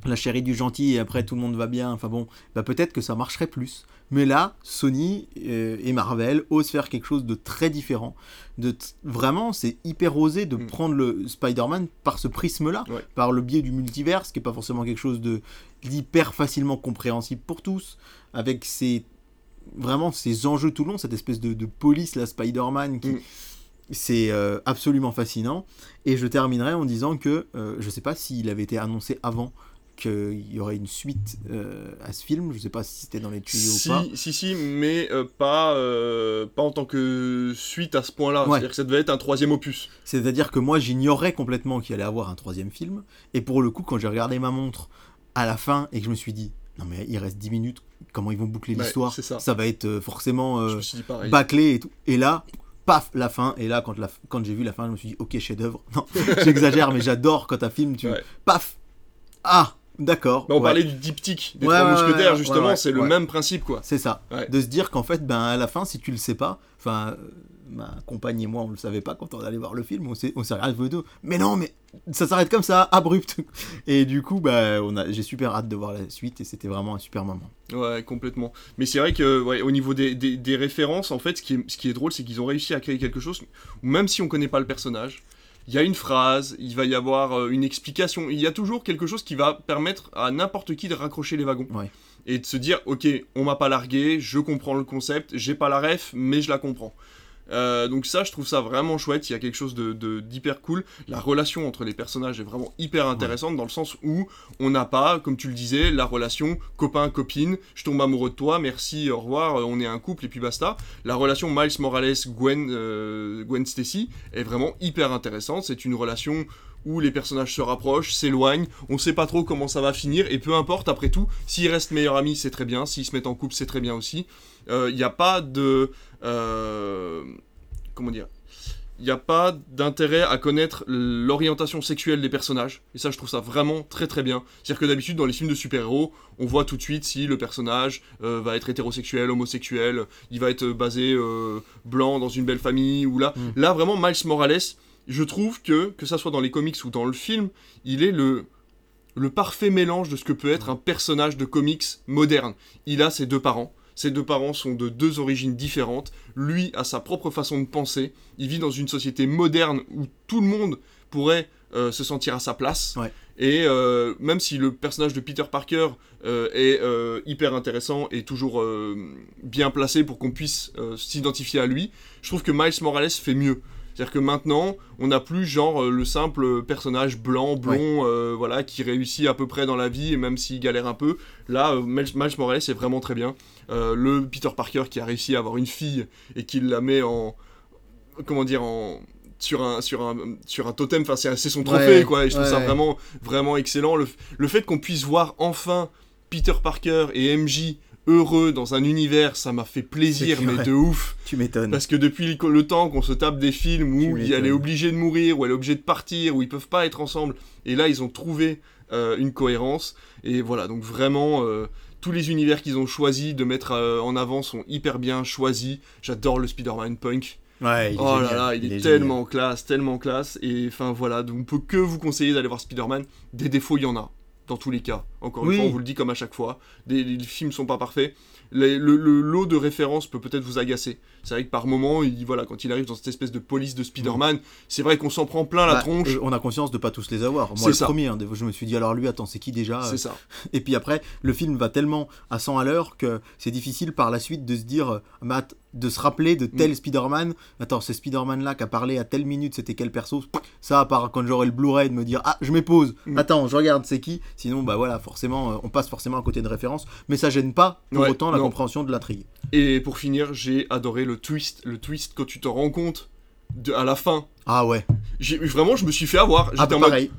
la chérie du gentil, et après tout le monde va bien, enfin bon, bah peut-être que ça marcherait plus. Mais là, Sony euh, et Marvel osent faire quelque chose de très différent. De t- Vraiment, c'est hyper osé de mmh. prendre le Spider-Man par ce prisme-là, ouais. par le biais du multiverse, qui n'est pas forcément quelque chose de, d'hyper facilement compréhensible pour tous, avec ses, vraiment ces enjeux tout le long, cette espèce de, de police, la Spider-Man, qui, mmh. c'est euh, absolument fascinant. Et je terminerai en disant que, euh, je ne sais pas s'il avait été annoncé avant, qu'il y aurait une suite euh, à ce film, je sais pas si c'était dans les tuyaux si, ou pas. Si si, mais euh, pas euh, pas en tant que suite à ce point-là. Ouais. C'est-à-dire que ça devait être un troisième opus. C'est-à-dire que moi j'ignorais complètement qu'il allait avoir un troisième film, et pour le coup quand j'ai regardé ma montre à la fin et que je me suis dit non mais il reste dix minutes, comment ils vont boucler ouais, l'histoire, ça. ça va être forcément euh, bâclé et tout. Et là paf, la fin, et là quand la quand j'ai vu la fin, je me suis dit ok, chef-d'œuvre. Non, j'exagère, mais j'adore quand un film tu ouais. paf ah D'accord. Bah on ouais. parlait du diptyque des ouais, trois ouais, mousquetaires, ouais, justement, ouais, ouais, c'est le ouais. même principe, quoi. C'est ça. Ouais. De se dire qu'en fait, ben, à la fin, si tu le sais pas, enfin, ma compagne et moi, on le savait pas quand on allait voir le film, on s'est, on s'est regardé le dos. Mais non, mais ça s'arrête comme ça, abrupt. Et du coup, bah, on a, j'ai super hâte de voir la suite, et c'était vraiment un super moment. Ouais, complètement. Mais c'est vrai que, ouais, au niveau des, des, des références, en fait, ce qui est, ce qui est drôle, c'est qu'ils ont réussi à créer quelque chose, même si on connaît pas le personnage. Il y a une phrase, il va y avoir une explication, il y a toujours quelque chose qui va permettre à n'importe qui de raccrocher les wagons. Ouais. Et de se dire, ok, on m'a pas largué, je comprends le concept, j'ai pas la ref, mais je la comprends. Euh, donc ça, je trouve ça vraiment chouette, il y a quelque chose de, de, d'hyper cool. La relation entre les personnages est vraiment hyper intéressante, ouais. dans le sens où on n'a pas, comme tu le disais, la relation copain-copine, je tombe amoureux de toi, merci, au revoir, on est un couple et puis basta. La relation Miles Morales-Gwen euh, Gwen Stacy est vraiment hyper intéressante, c'est une relation où les personnages se rapprochent, s'éloignent, on sait pas trop comment ça va finir, et peu importe, après tout, s'ils restent meilleurs amis, c'est très bien, s'ils se mettent en couple, c'est très bien aussi. Il euh, n'y a pas de... Euh, comment dire ? Il n'y a pas d'intérêt à connaître l'orientation sexuelle des personnages, et ça je trouve ça vraiment très très bien. C'est-à-dire que d'habitude dans les films de super-héros, on voit tout de suite si le personnage euh, va être hétérosexuel, homosexuel, il va être basé euh, blanc dans une belle famille, ou là. Mm. Là vraiment Miles Morales, je trouve que, que ça soit dans les comics ou dans le film, il est le, le parfait mélange de ce que peut être un personnage de comics moderne. Il a ses deux parents. Ses deux parents sont de deux origines différentes. Lui a sa propre façon de penser. Il vit dans une société moderne où tout le monde pourrait euh, se sentir à sa place. Ouais. Et euh, même si le personnage de Peter Parker euh, est euh, hyper intéressant et toujours euh, bien placé pour qu'on puisse euh, s'identifier à lui, je trouve que Miles Morales fait mieux. C'est-à-dire que maintenant, on n'a plus genre le simple personnage blanc, blond, ouais. euh, voilà, qui réussit à peu près dans la vie, et même s'il galère un peu. Là, Miles Morales est vraiment très bien. Euh, le Peter Parker qui a réussi à avoir une fille et qui la met en... Comment dire en, sur, un, sur, un, sur un totem, enfin, c'est, c'est son trophée, ouais, quoi. Et je trouve ouais, ça ouais. vraiment, vraiment excellent. Le, le fait qu'on puisse voir enfin Peter Parker et M J heureux dans un univers, ça m'a fait plaisir, mais de ouf. Tu m'étonnes. Parce que depuis le, le temps qu'on se tape des films où elle est obligée de mourir, où elle est obligée de partir, où ils peuvent pas être ensemble, et là ils ont trouvé euh, une cohérence. Et voilà, donc vraiment, euh, tous les univers qu'ils ont choisi de mettre euh, en avant sont hyper bien choisis. J'adore le Spider-Man Punk. Ouais, il est oh génial. là là, il, il est, est tellement génial. classe, tellement classe. Et enfin voilà, donc on peut que vous conseiller d'aller voir Spider-Man. Des défauts, il y en a. Dans tous les cas, Encore oui. une fois, on vous le dit comme à chaque fois, des, les films sont pas parfaits. Les, le, le lot de références peut peut-être vous agacer. C'est vrai que par moment, il, voilà, quand il arrive dans cette espèce de police de Spider-Man, mmh. c'est vrai qu'on s'en prend plein bah, la tronche. On a conscience de pas tous les avoir. Moi, c'est le ça. premier, hein, je me suis dit alors lui, attends, c'est qui déjà C'est euh... ça. Et puis après, le film va tellement à cent à l'heure que c'est difficile par la suite de se dire, Matt, de se rappeler de tel mmh. Spider-Man. Attends, ce Spider-Man-là qui a parlé à telle minute, c'était quel perso? Ça, à part quand j'aurai le Blu-ray, de me dire, ah, je m'épose, mmh. attends, je regarde, c'est qui? Sinon, bah voilà, forcément, on passe forcément à côté de références, mais ça gêne pas pour ouais, autant la non. compréhension de l'intrigue. Et pour finir, j'ai adoré le twist, le twist quand tu te rends compte de, à la fin. Ah ouais. J'ai, vraiment, je me suis fait avoir. J'étais ah, en pareil. Mode...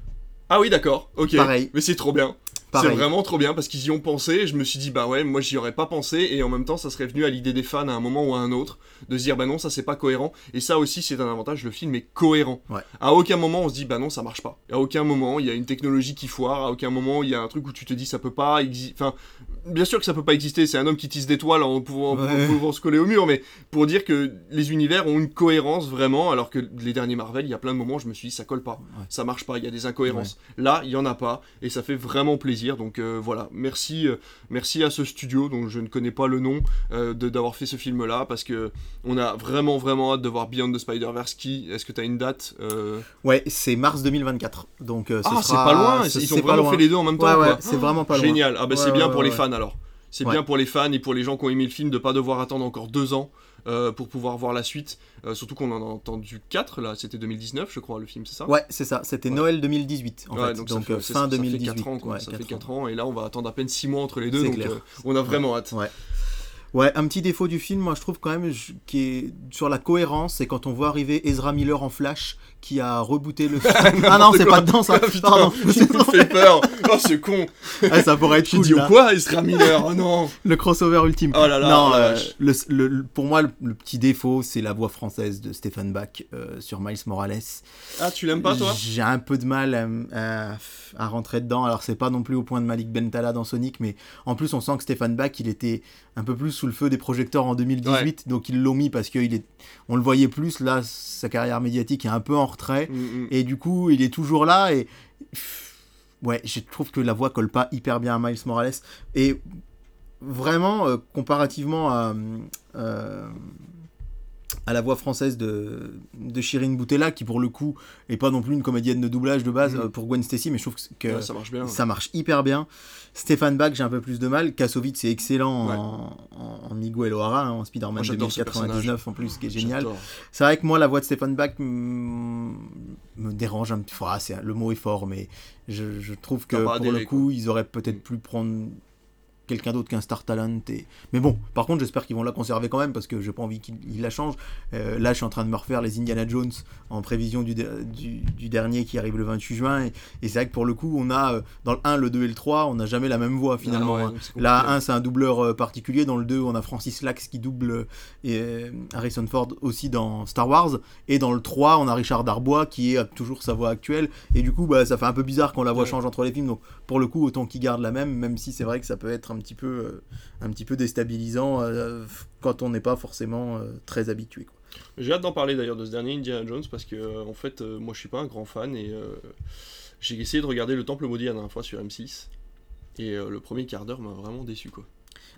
Ah oui, d'accord, ok. Pareil. Mais c'est trop bien. Pareil. C'est vraiment trop bien parce qu'ils y ont pensé et je me suis dit bah ouais moi j'y aurais pas pensé et en même temps ça serait venu à l'idée des fans à un moment ou à un autre de se dire bah non ça c'est pas cohérent et ça aussi c'est un avantage, le film est cohérent. Ouais. À aucun moment on se dit bah non ça marche pas, à aucun moment il y a une technologie qui foire, à aucun moment il y a un truc où tu te dis ça peut pas exister, enfin bien sûr que ça peut pas exister, c'est un homme qui tisse des toiles en pouvant, ouais. pouvant se coller au mur, mais pour dire que les univers ont une cohérence vraiment alors que les derniers Marvel il y a plein de moments je me suis dit ça colle pas, ouais. ça marche pas, il y a des incohérences. Ouais. Là il y en a pas et ça fait vraiment plaisir. Donc euh, voilà, merci, euh, merci à ce studio dont je ne connais pas le nom euh, de, d'avoir fait ce film là parce que on a vraiment vraiment hâte de voir Beyond the Spider-Verse. Qui, est-ce que tu as une date euh... Ouais, c'est mars deux mille vingt-quatre. Donc euh, ce ah, sera... c'est pas loin, c'est, ils ont vraiment loin. fait les deux en même ouais, temps. Ouais, quoi. C'est vraiment pas loin. Génial. Ah bah ouais, c'est bien ouais, pour ouais, les fans ouais. alors. C'est ouais. bien pour les fans et pour les gens qui ont aimé le film de pas devoir attendre encore deux ans euh, pour pouvoir voir la suite. Euh, surtout qu'on en a entendu quatre là, c'était deux mille dix-neuf je crois le film, c'est ça? Ouais, c'est ça, c'était ouais. Noël deux mille dix-huit en ouais, fait. Donc, donc fait, fin deux mille dix-huit. Ça fait quatre ans quoi, ouais, ça quatre fait quatre ans. ans et là on va attendre à peine six mois entre les deux, c'est donc euh, on a vraiment ouais. hâte. Ouais. Ouais, un petit défaut du film, moi je trouve quand même je, qui est sur la cohérence, c'est quand on voit arriver Ezra Miller en Flash qui a rebooté le film. Ah non, c'est quoi. Pas dedans ça. Ah, putain, pardon. Tu me fais peur. Oh ce con. Ah, ça pourrait être cool. Tu dis quoi Ezra Miller? Oh non. Le crossover ultime. Oh là là. Non, oh, euh, le, le, le, pour moi le, le petit défaut, c'est la voix française de Stéphane Bach euh, sur Miles Morales. Ah, tu l'aimes pas toi? J'ai un peu de mal à, à, à rentrer dedans. Alors c'est pas non plus au point de Malik Bentala dans Sonic, mais en plus on sent que Stéphane Bach, il était un peu plus sous le feu des projecteurs en deux mille dix-huit, ouais. donc ils l'ont mis parce qu'il est, on le voyait plus. Là, sa carrière médiatique est un peu en retrait, mm-hmm. et du coup, il est toujours là. Et ouais, je trouve que la voix colle pas hyper bien à Miles Morales. Et vraiment, euh, comparativement à, euh, à la voix française de de Shirin Boutella, qui pour le coup est pas non plus une comédienne de doublage de base, mm-hmm. euh, pour Gwen Stacy, mais je trouve que ouais, ça marche bien. Ça ouais. marche hyper bien. Stéphane Bach, j'ai un peu plus de mal. Cassovitz, c'est excellent ouais. en, en Miguel O'Hara, hein, en Spider-Man deux mille quatre-vingt-dix-neuf en plus, qui est génial. J'adore. C'est vrai que moi, la voix de Stéphane Bach mm, me dérange un petit peu. Ah, c'est, le mot est fort, mais je, je trouve que pour délai, le coup, quoi. Ils auraient peut-être pu prendre quelqu'un d'autre qu'un star talent. Et... Mais bon, par contre, j'espère qu'ils vont la conserver quand même, parce que j'ai pas envie qu'ils la changent. Euh, là, je suis en train de me refaire les Indiana Jones en prévision du, de... du... du dernier qui arrive le vingt-huit juin. Et... et c'est vrai que pour le coup, on a dans le un, le deux et le trois, on n'a jamais la même voix finalement. Ah ouais, hein. Là, un, c'est un doubleur particulier. Dans le deux, on a Francis Lax qui double et Harrison Ford aussi dans Star Wars. Et dans le trois, on a Richard Darbois qui a toujours sa voix actuelle. Et du coup, bah, ça fait un peu bizarre quand la voix ouais. change entre les films. Donc, pour le coup, autant qu'ils gardent la même, même si c'est vrai que ça peut être un petit peu, euh, un petit peu déstabilisant euh, quand on n'est pas forcément euh, très habitué, quoi. J'ai hâte d'en parler d'ailleurs de ce dernier Indiana Jones, parce que euh, en fait euh, moi je suis pas un grand fan et euh, j'ai essayé de regarder Le Temple Maudit la dernière fois sur M six et euh, le premier quart d'heure m'a vraiment déçu, quoi.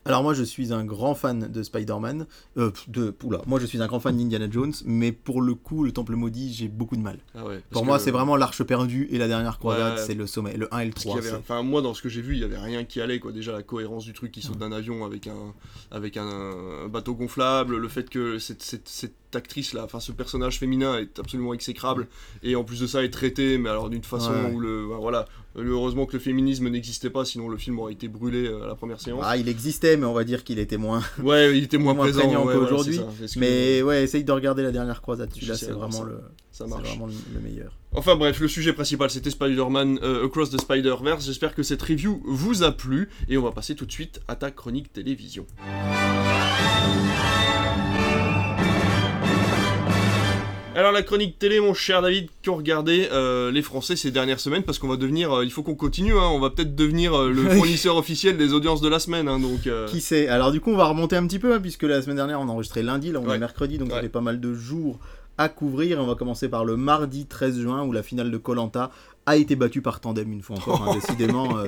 Alors moi je suis un grand fan de Spider-Man, euh, de oula, moi je suis un grand fan d'Indiana Jones, mais pour le coup le Temple Maudit j'ai beaucoup de mal. Ah ouais, pour moi que... c'est vraiment l'Arche perdue et la dernière croisade, ouais, c'est le sommet, le un et le trois. Avait... Enfin moi dans ce que j'ai vu il y avait rien qui allait, quoi. Déjà la cohérence du truc qui saute d'un avion avec un avec un, un bateau gonflable, le fait que cette, cette, cette actrice là, enfin ce personnage féminin est absolument exécrable et en plus de ça est traité mais alors d'une façon ouais. où le voilà. Heureusement que le féminisme n'existait pas, sinon le film aurait été brûlé à la première séance. Ah, il existait, mais on va dire qu'il était moins. Ouais, il était moins, moins présent ouais, qu'aujourd'hui. Ouais, mais ouais, essaye de regarder la dernière croisade. Celui-là, c'est vraiment le. Ça marche. C'est vraiment le meilleur. Enfin bref, le sujet principal, c'était Spider-Man euh, Across the Spider-Verse. J'espère que cette review vous a plu et on va passer tout de suite à ta chronique télévision. Alors la chronique télé, mon cher David, qu'ont regardé euh, les Français ces dernières semaines, parce qu'on va devenir, euh, il faut qu'on continue, hein, on va peut-être devenir euh, le fournisseur officiel des audiences de la semaine. Hein, donc, euh... Qui sait ? Alors du coup on va remonter un petit peu, hein, puisque la semaine dernière on a enregistré lundi, là on ouais. est mercredi, donc ouais. on avait pas mal de jours à couvrir. On va commencer par le mardi treize juin où la finale de Koh Lanta a été battue par Tandem une fois encore. Hein, décidément, euh,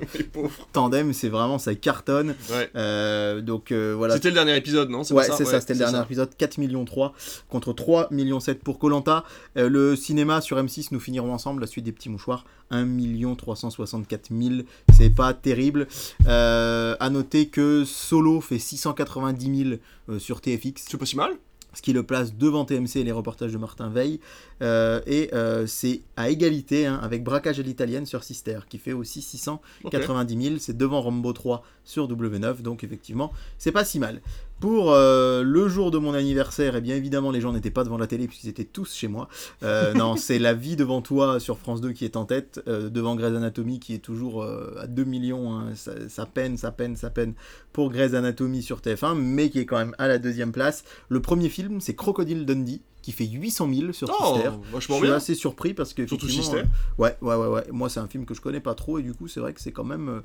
Tandem, c'est vraiment, ça cartonne. Ouais. Euh, donc euh, voilà. C'était le dernier épisode, non c'est Ouais, ça c'est ouais, ça. C'était c'est le dernier ça. épisode, quatre virgule trois millions contre trois virgule sept millions pour Koh Lanta. Euh, le cinéma sur M six, nous finirons ensemble la suite des petits mouchoirs. un million trois cent soixante-quatre mille, c'est pas terrible. Euh, à noter que Solo fait six cent quatre-vingt-dix mille euh, sur T F X. C'est pas si mal. Ce qui le place devant T M C et les reportages de Martin Veil. Euh, et euh, c'est à égalité hein, avec Braquage à l'italienne sur Sister, qui fait aussi six cent quatre-vingt-dix mille. C'est devant Rambo trois sur W neuf, donc effectivement, c'est pas si mal. Pour euh, le jour de mon anniversaire, eh bien évidemment, les gens n'étaient pas devant la télé puisqu'ils étaient tous chez moi. Euh, non, c'est La vie devant toi sur France deux qui est en tête, euh, devant Grey's Anatomy qui est toujours euh, à deux millions. Hein, ça, ça peine, ça peine, ça peine pour Grey's Anatomy sur T F un, mais qui est quand même à la deuxième place. Le premier film, c'est Crocodile Dundee, qui fait huit cent mille sur oh, Sister. Je suis bien. assez surpris parce que surtout Sister. Euh, ouais, ouais, ouais, ouais. Moi, c'est un film que je connais pas trop et du coup, c'est vrai que c'est quand même. Euh,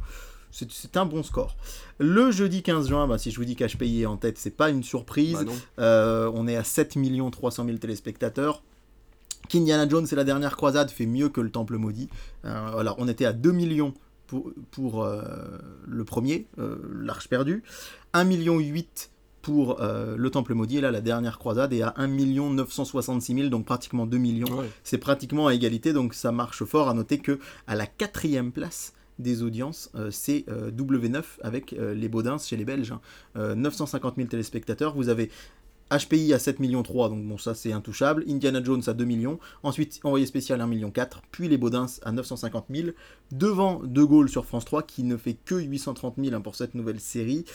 C'est, c'est un bon score. Le jeudi quinze juin, bah, si je vous dis qu'H P I est en tête, c'est pas une surprise. Bah euh, on est à sept millions trois cent mille téléspectateurs. Indiana Jones et la dernière croisade fait mieux que le Temple maudit. Euh, voilà, on était à deux millions pour, pour euh, le premier, euh, l'Arche perdue. un virgule huit million pour euh, le Temple maudit. Et là, la dernière croisade est à un million neuf cent soixante-six mille, donc pratiquement deux millions. Ouais. C'est pratiquement à égalité, donc ça marche fort. À noter qu'à la quatrième place des audiences, euh, c'est euh, W neuf avec euh, les Baudins chez les Belges. Hein. Euh, neuf cent cinquante mille téléspectateurs. Vous avez H P I à sept virgule trois millions, donc bon, ça c'est intouchable. Indiana Jones à deux millions. Ensuite, Envoyé spécial un virgule quatre million. Puis les Baudins à neuf cent cinquante mille. Devant De Gaulle sur France trois qui ne fait que huit cent trente mille hein, pour cette nouvelle série.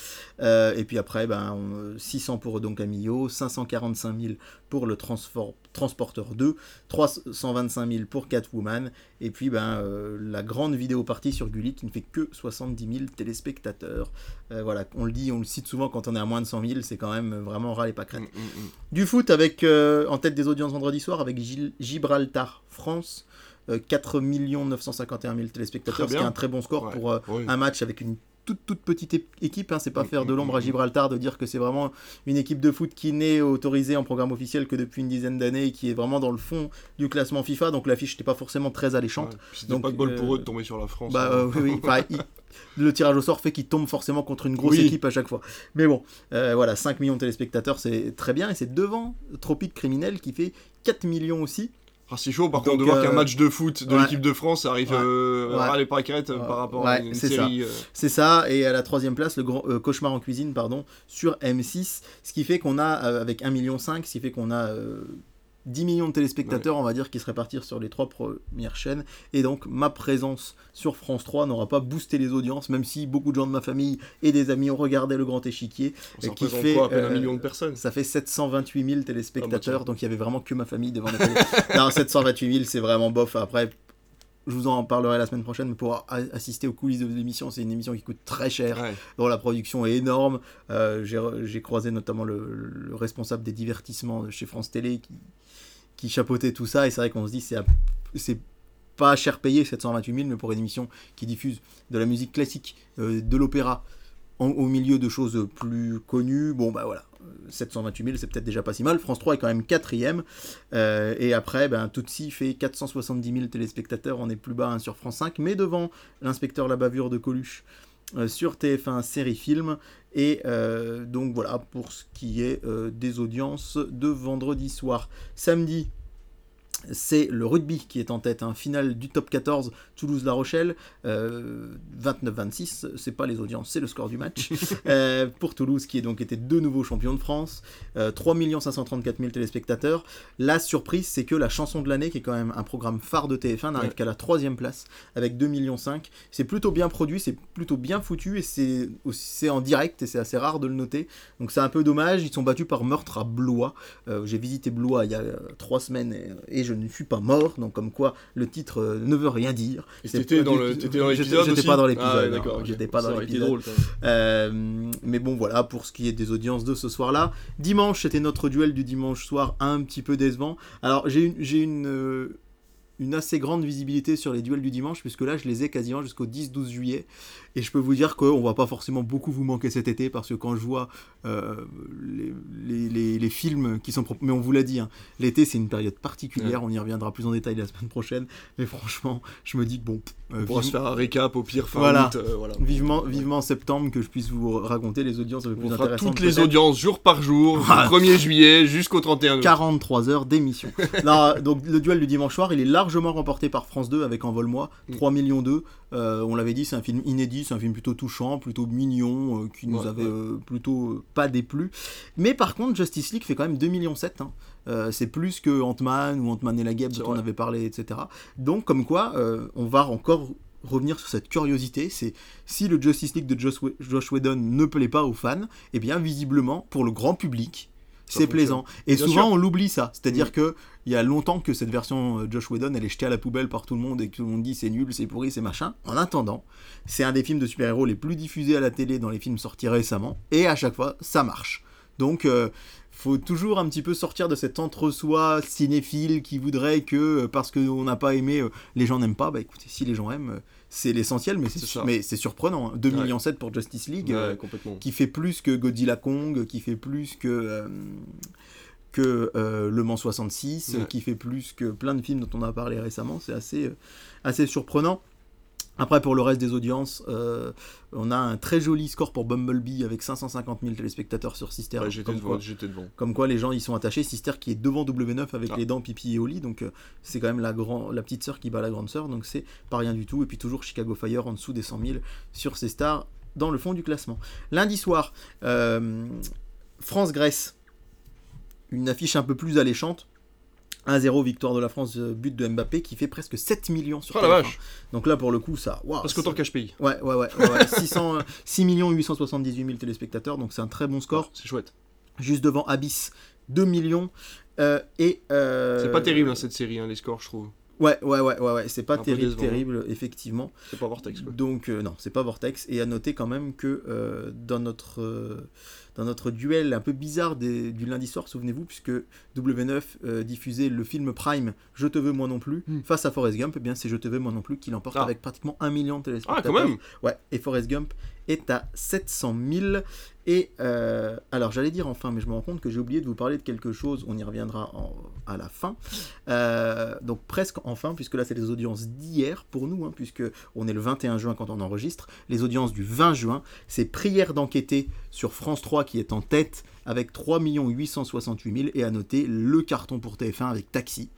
Euh, et puis après, ben, on, six cents pour Don Camillo, cinq cent quarante-cinq mille pour le Transfor- Transporteur deux, trois cent vingt-cinq mille pour Catwoman. Et puis ben, euh, la grande vidéo partie sur Gulli qui ne fait que soixante-dix mille téléspectateurs. Euh, voilà, on le dit, on le cite souvent quand on est à moins de cent mille, c'est quand même vraiment râle et pas crête. Mmh, mmh. Du foot avec, euh, en tête des audiences vendredi soir avec Gil- Gibraltar France. Euh, quatre millions neuf cent cinquante et un mille téléspectateurs, ce qui est un très bon score ouais, pour euh, oui. un match avec une toute, toute petite é- équipe, hein, c'est pas mmh, faire de l'ombre mmh, à Gibraltar de dire que c'est vraiment une équipe de foot qui n'est autorisée en programme officiel que depuis une dizaine d'années et qui est vraiment dans le fond du classement FIFA, donc l'affiche n'était pas forcément très alléchante. Ouais, c'était donc, pas de bol euh, pour eux de tomber sur la France. Bah, euh, oui, oui, bah, il, le tirage au sort fait qu'ils tombent forcément contre une grosse oui. équipe à chaque fois. Mais bon, euh, voilà, cinq millions de téléspectateurs, c'est très bien, et c'est devant Tropique Criminel qui fait quatre millions aussi. Ah, c'est chaud par donc, contre de euh, voir qu'un match de foot de ouais. l'équipe de France arrive ouais, euh, ouais, à les paquettes ouais, par rapport ouais, à une c'est série. Ça. Euh... C'est ça, et à la troisième place, le grand, euh, Cauchemar en cuisine pardon, sur M six, ce qui fait qu'on a, euh, avec un virgule cinq million, ce qui fait qu'on a euh, dix millions de téléspectateurs, ouais. on va dire, qui se répartirent sur les trois premières chaînes, et donc ma présence sur France trois n'aura pas boosté les audiences, même si beaucoup de gens de ma famille et des amis ont regardé le Grand Échiquier. On euh, qui fait quoi, à peine euh, un million de personnes. Ça fait sept cent vingt-huit mille téléspectateurs, oh, donc il y avait vraiment que ma famille devant la télé. Non, sept cent vingt-huit mille, c'est vraiment bof. Après, je vous en parlerai la semaine prochaine, mais pour assister aux coulisses de l'émission, c'est une émission qui coûte très cher, ouais. dont la production est énorme. Euh, j'ai, j'ai croisé notamment le, le responsable des divertissements chez France Télé qui, qui chapeautait tout ça, et c'est vrai qu'on se dit c'est c'est pas cher payé sept cent vingt-huit mille, mais pour une émission qui diffuse de la musique classique, euh, de l'opéra, en, au milieu de choses plus connues, bon bah voilà, sept cent vingt-huit mille c'est peut-être déjà pas si mal. France trois est quand même quatrième, euh, et après ben, Tutsi fait quatre cent soixante-dix mille téléspectateurs, on est plus bas hein, sur France cinq, mais devant L'inspecteur la bavure de Coluche euh, sur T F un série film. Et euh, donc voilà pour ce qui est euh, des audiences de vendredi soir. Samedi, c'est le rugby qui est en tête, hein. Finale du top quatorze, Toulouse-La Rochelle, euh, vingt-neuf vingt-six, c'est pas les audiences, c'est le score du match, euh, pour Toulouse qui est donc été de nouveau champion de France, euh, trois millions cinq cent trente-quatre mille téléspectateurs. La surprise, c'est que la chanson de l'année, qui est quand même un programme phare de T F un, n'arrive ouais. qu'à la troisième place, avec deux virgule cinq millions. C'est plutôt bien produit, c'est plutôt bien foutu, et c'est, c'est en direct, et c'est assez rare de le noter, donc c'est un peu dommage. Ils sont battus par Meurtre à Blois, euh, j'ai visité Blois il y a trois semaines, et, et je ne suis pas mort, donc comme quoi le titre euh, ne veut rien dire. Et c'est t'étais, dans le, t'étais dans l'épisode j'étais, j'étais pas dans l'épisode, ah, ouais, d'accord, non, okay. j'étais pas ça dans l'épisode. Drôle, euh, mais bon voilà pour ce qui est des audiences de ce soir-là. Dimanche, c'était notre duel du dimanche soir, un petit peu décevant. Alors j'ai une, j'ai une euh, une assez grande visibilité sur les duels du dimanche, puisque là je les ai quasiment jusqu'au dix douze juillet, et je peux vous dire qu'on va pas forcément beaucoup vous manquer cet été, parce que quand je vois euh, les, les, les, les films qui sont proposés, mais on vous l'a dit, hein, l'été c'est une période particulière, ouais. On y reviendra plus en détail la semaine prochaine, mais franchement je me dis que bon, euh, on pourra vive... se faire un récap au pire fin voilà. août, euh, voilà. vivement, vivement septembre, que je puisse vous raconter les audiences les plus intéressantes. On fera toutes les audiences jour par jour, du premier juillet jusqu'au trente et un juillet. quarante-trois heures d'émission. Là, donc le duel du dimanche soir, il est large remporté par France deux avec Envole-moi, trois millions deux. Euh, on l'avait dit, c'est un film inédit, c'est un film plutôt touchant, plutôt mignon, euh, qui nous ouais, avait euh, plutôt euh, pas déplu. Mais par contre, Justice League fait quand même deux virgule sept millions. Hein. Euh, c'est plus que Ant-Man ou Ant-Man et la Guêpe dont vrai. on avait parlé, et cetera. Donc, comme quoi, euh, on va encore revenir sur cette curiosité, c'est si le Justice League de Josh, Josh Whedon ne plaît pas aux fans, et bien visiblement, pour le grand public, c'est plaisant. Et bien souvent, sûr. on l'oublie ça. C'est-à-dire mmh. que il y a longtemps que cette version Josh Whedon, elle est jetée à la poubelle par tout le monde et que tout le monde dit c'est nul, c'est pourri, c'est machin. En attendant, c'est un des films de super-héros les plus diffusés à la télé dans les films sortis récemment. Et à chaque fois, ça marche. Donc, euh, faut toujours un petit peu sortir de cet entre-soi cinéphile qui voudrait que, parce qu'on n'a pas aimé, les gens n'aiment pas. Bah écoutez, si les gens aiment... c'est l'essentiel, mais c'est, c'est, su- mais c'est surprenant. Hein. deux virgule sept millions pour Justice League, ouais, euh, qui fait plus que Godzilla Kong, qui fait plus que, euh, que euh, Le Mans soixante-six, ouais. qui fait plus que plein de films dont on a parlé récemment. C'est assez, euh, assez surprenant. Après, pour le reste des audiences, euh, on a un très joli score pour Bumblebee avec cinq cent cinquante mille téléspectateurs sur Sister. Ouais, j'étais, devant, quoi, j'étais devant. Comme quoi, les gens ils sont attachés. Sister qui est devant double V neuf avec ah. les dents, pipi et Oli. Donc, euh, c'est quand même la, grand, la petite sœur qui bat la grande sœur. Donc, c'est pas rien du tout. Et puis, toujours Chicago Fire en dessous des cent mille sur ces stars dans le fond du classement. Lundi soir, euh, France-Grèce. Une affiche un peu plus alléchante. un zéro victoire de la France, but de Mbappé qui fait presque sept millions sur T F un. Donc là pour le coup ça wow, parce qu'autant qu'H P I. Ouais ouais ouais, ouais six millions huit cent soixante-dix-huit mille téléspectateurs, donc c'est un très bon score. Ouais, c'est chouette. Juste devant Abyss deux millions euh, et euh... c'est pas terrible hein, cette série hein, les scores je trouve. Ouais, ouais, ouais, ouais, ouais, c'est pas terrible, terrible, effectivement. C'est pas Vortex, quoi. Donc, euh, non, c'est pas Vortex. Et à noter quand même que euh, dans, notre, euh, dans notre duel un peu bizarre des, du lundi soir, souvenez-vous, puisque double V neuf euh, diffusait le film Prime Je te veux, moi non plus, mm. face à Forrest Gump, eh bien c'est Je te veux, moi non plus, qui l'emporte ah. avec pratiquement un million de téléspectateurs. Ah, quand même. Ouais, et Forrest Gump est à sept cent mille. Et euh, alors j'allais dire enfin, mais je me rends compte que j'ai oublié de vous parler de quelque chose, on y reviendra en, à la fin, euh, donc presque enfin, puisque là c'est les audiences d'hier pour nous, hein, puisque on est le vingt et un juin quand on enregistre, les audiences du vingt juin, c'est Prière d'enquêter sur France trois qui est en tête avec trois millions huit cent soixante-huit mille, et à noter le carton pour T F un avec Taxi,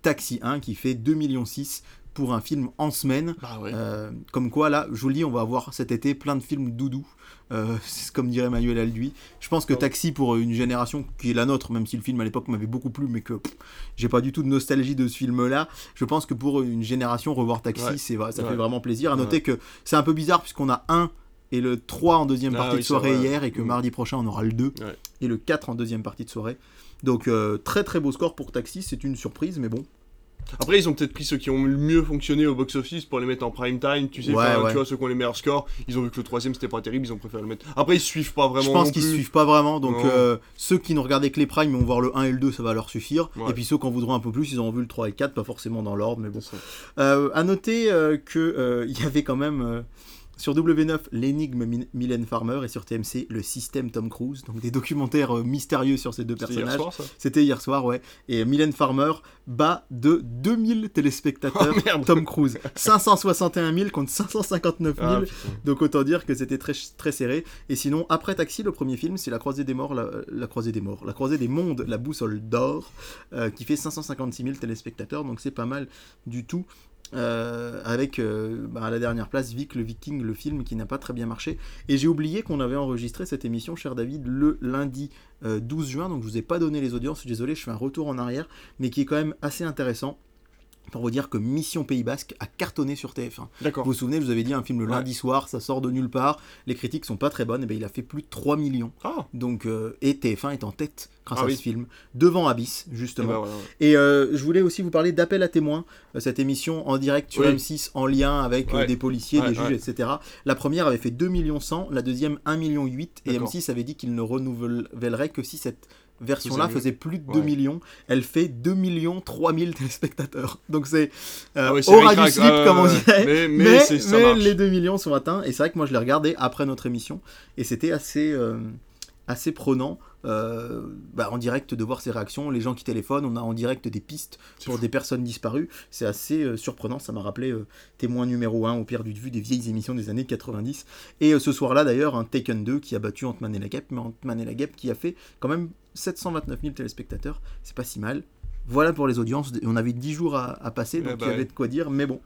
Taxi un qui fait deux virgule six millions pour un film en semaine, bah ouais. euh, comme quoi là, je vous le dis, on va avoir cet été plein de films doudous, euh, c'est comme dirait Manuel Alduy. Je pense que Taxi, pour une génération qui est la nôtre, même si le film à l'époque m'avait beaucoup plu, mais que pff, j'ai pas du tout de nostalgie de ce film-là, je pense que pour une génération, revoir Taxi, ouais. c'est, ça ouais. fait vraiment plaisir. À noter ouais. que c'est un peu bizarre, puisqu'on a un et le trois en deuxième ah, partie oui, de soirée hier, et que mmh. mardi prochain, on aura le deux, ouais. et le quatre en deuxième partie de soirée. Donc, euh, très très beau score pour Taxi, c'est une surprise, mais bon. Après, ils ont peut-être pris ceux qui ont le mieux fonctionné au box-office pour les mettre en prime time, tu sais, ouais, ouais. tu vois, ceux qui ont les meilleurs scores, ils ont vu que le troisième c'était pas terrible, ils ont préféré le mettre. Après, ils suivent pas vraiment. Je pense non qu'ils plus. suivent pas vraiment, donc euh, ceux qui n'ont regardé que les primes vont voir le un et le deux, ça va leur suffire. Ouais. Et puis ceux qui en voudront un peu plus, ils ont vu le trois et le quatre, pas forcément dans l'ordre, mais bon. Euh, à noter euh, que euh, y avait quand même. Euh... Sur double V neuf, l'énigme Mylène Farmer, et sur T M C, le système Tom Cruise. Donc des documentaires mystérieux sur ces deux C'était personnages. Hier soir, ça. C'était hier soir, ouais. Et Mylène Farmer bat de deux mille téléspectateurs oh, Tom Cruise. cinq cent soixante et un mille contre cinq cent cinquante-neuf mille. Ah, donc autant dire que c'était très, très serré. Et sinon, après Taxi, le premier film, c'est La Croisée des Morts, la, la Croisée des Morts, La Croisée des Mondes, La Boussole d'Or, euh, qui fait cinq cent cinquante-six mille téléspectateurs. Donc c'est pas mal du tout. Euh, avec euh, bah, à la dernière place Vic le Viking, le film qui n'a pas très bien marché, et j'ai oublié qu'on avait enregistré cette émission, cher David, le lundi euh, douze juin, donc je vous ai pas donné les audiences, désolé, je fais un retour en arrière, mais qui est quand même assez intéressant pour vous dire que Mission Pays Basque a cartonné sur T F un. D'accord. Vous vous souvenez, je vous avais dit un film le lundi ouais. soir, ça sort de nulle part, les critiques sont pas très bonnes, et bien il a fait plus de trois millions. Ah. Donc, euh, et T F un est en tête grâce ah, à oui. ce film, devant Abyss, justement. Et, ben, ouais, ouais. et euh, je voulais aussi vous parler d'Appel à témoins, euh, cette émission en direct sur oui. M six, en lien avec ouais. euh, des policiers, ouais, des juges, ouais. et cetera. La première avait fait deux millions cent, la deuxième un million huit, et M six avait dit qu'il ne renouvellerait que si cette version-là faisait plus de ouais. deux millions. Elle fait deux millions trois mille téléspectateurs. Donc c'est euh, ah oui, au ras du slip, euh, comme on dirait. Mais, mais, mais, c'est, mais les deux millions sont atteints. Et c'est vrai que moi, je l'ai regardé après notre émission. Et c'était assez, euh, assez prenant. Euh, bah, en direct de voir ces réactions, les gens qui téléphonent, on a en direct des pistes c'est pour fou. Des personnes disparues, c'est assez euh, surprenant, ça m'a rappelé euh, témoin numéro un au pire du vue des vieilles émissions des années quatre-vingt-dix, et euh, ce soir-là d'ailleurs un Taken deux qui a battu Ant-Man et la Guêpe, mais Ant-Man et la Guêpe qui a fait quand même sept cent vingt-neuf mille téléspectateurs, c'est pas si mal. Voilà pour les audiences, on avait dix jours à, à passer, donc eh bah, il y avait de quoi dire, mais bon.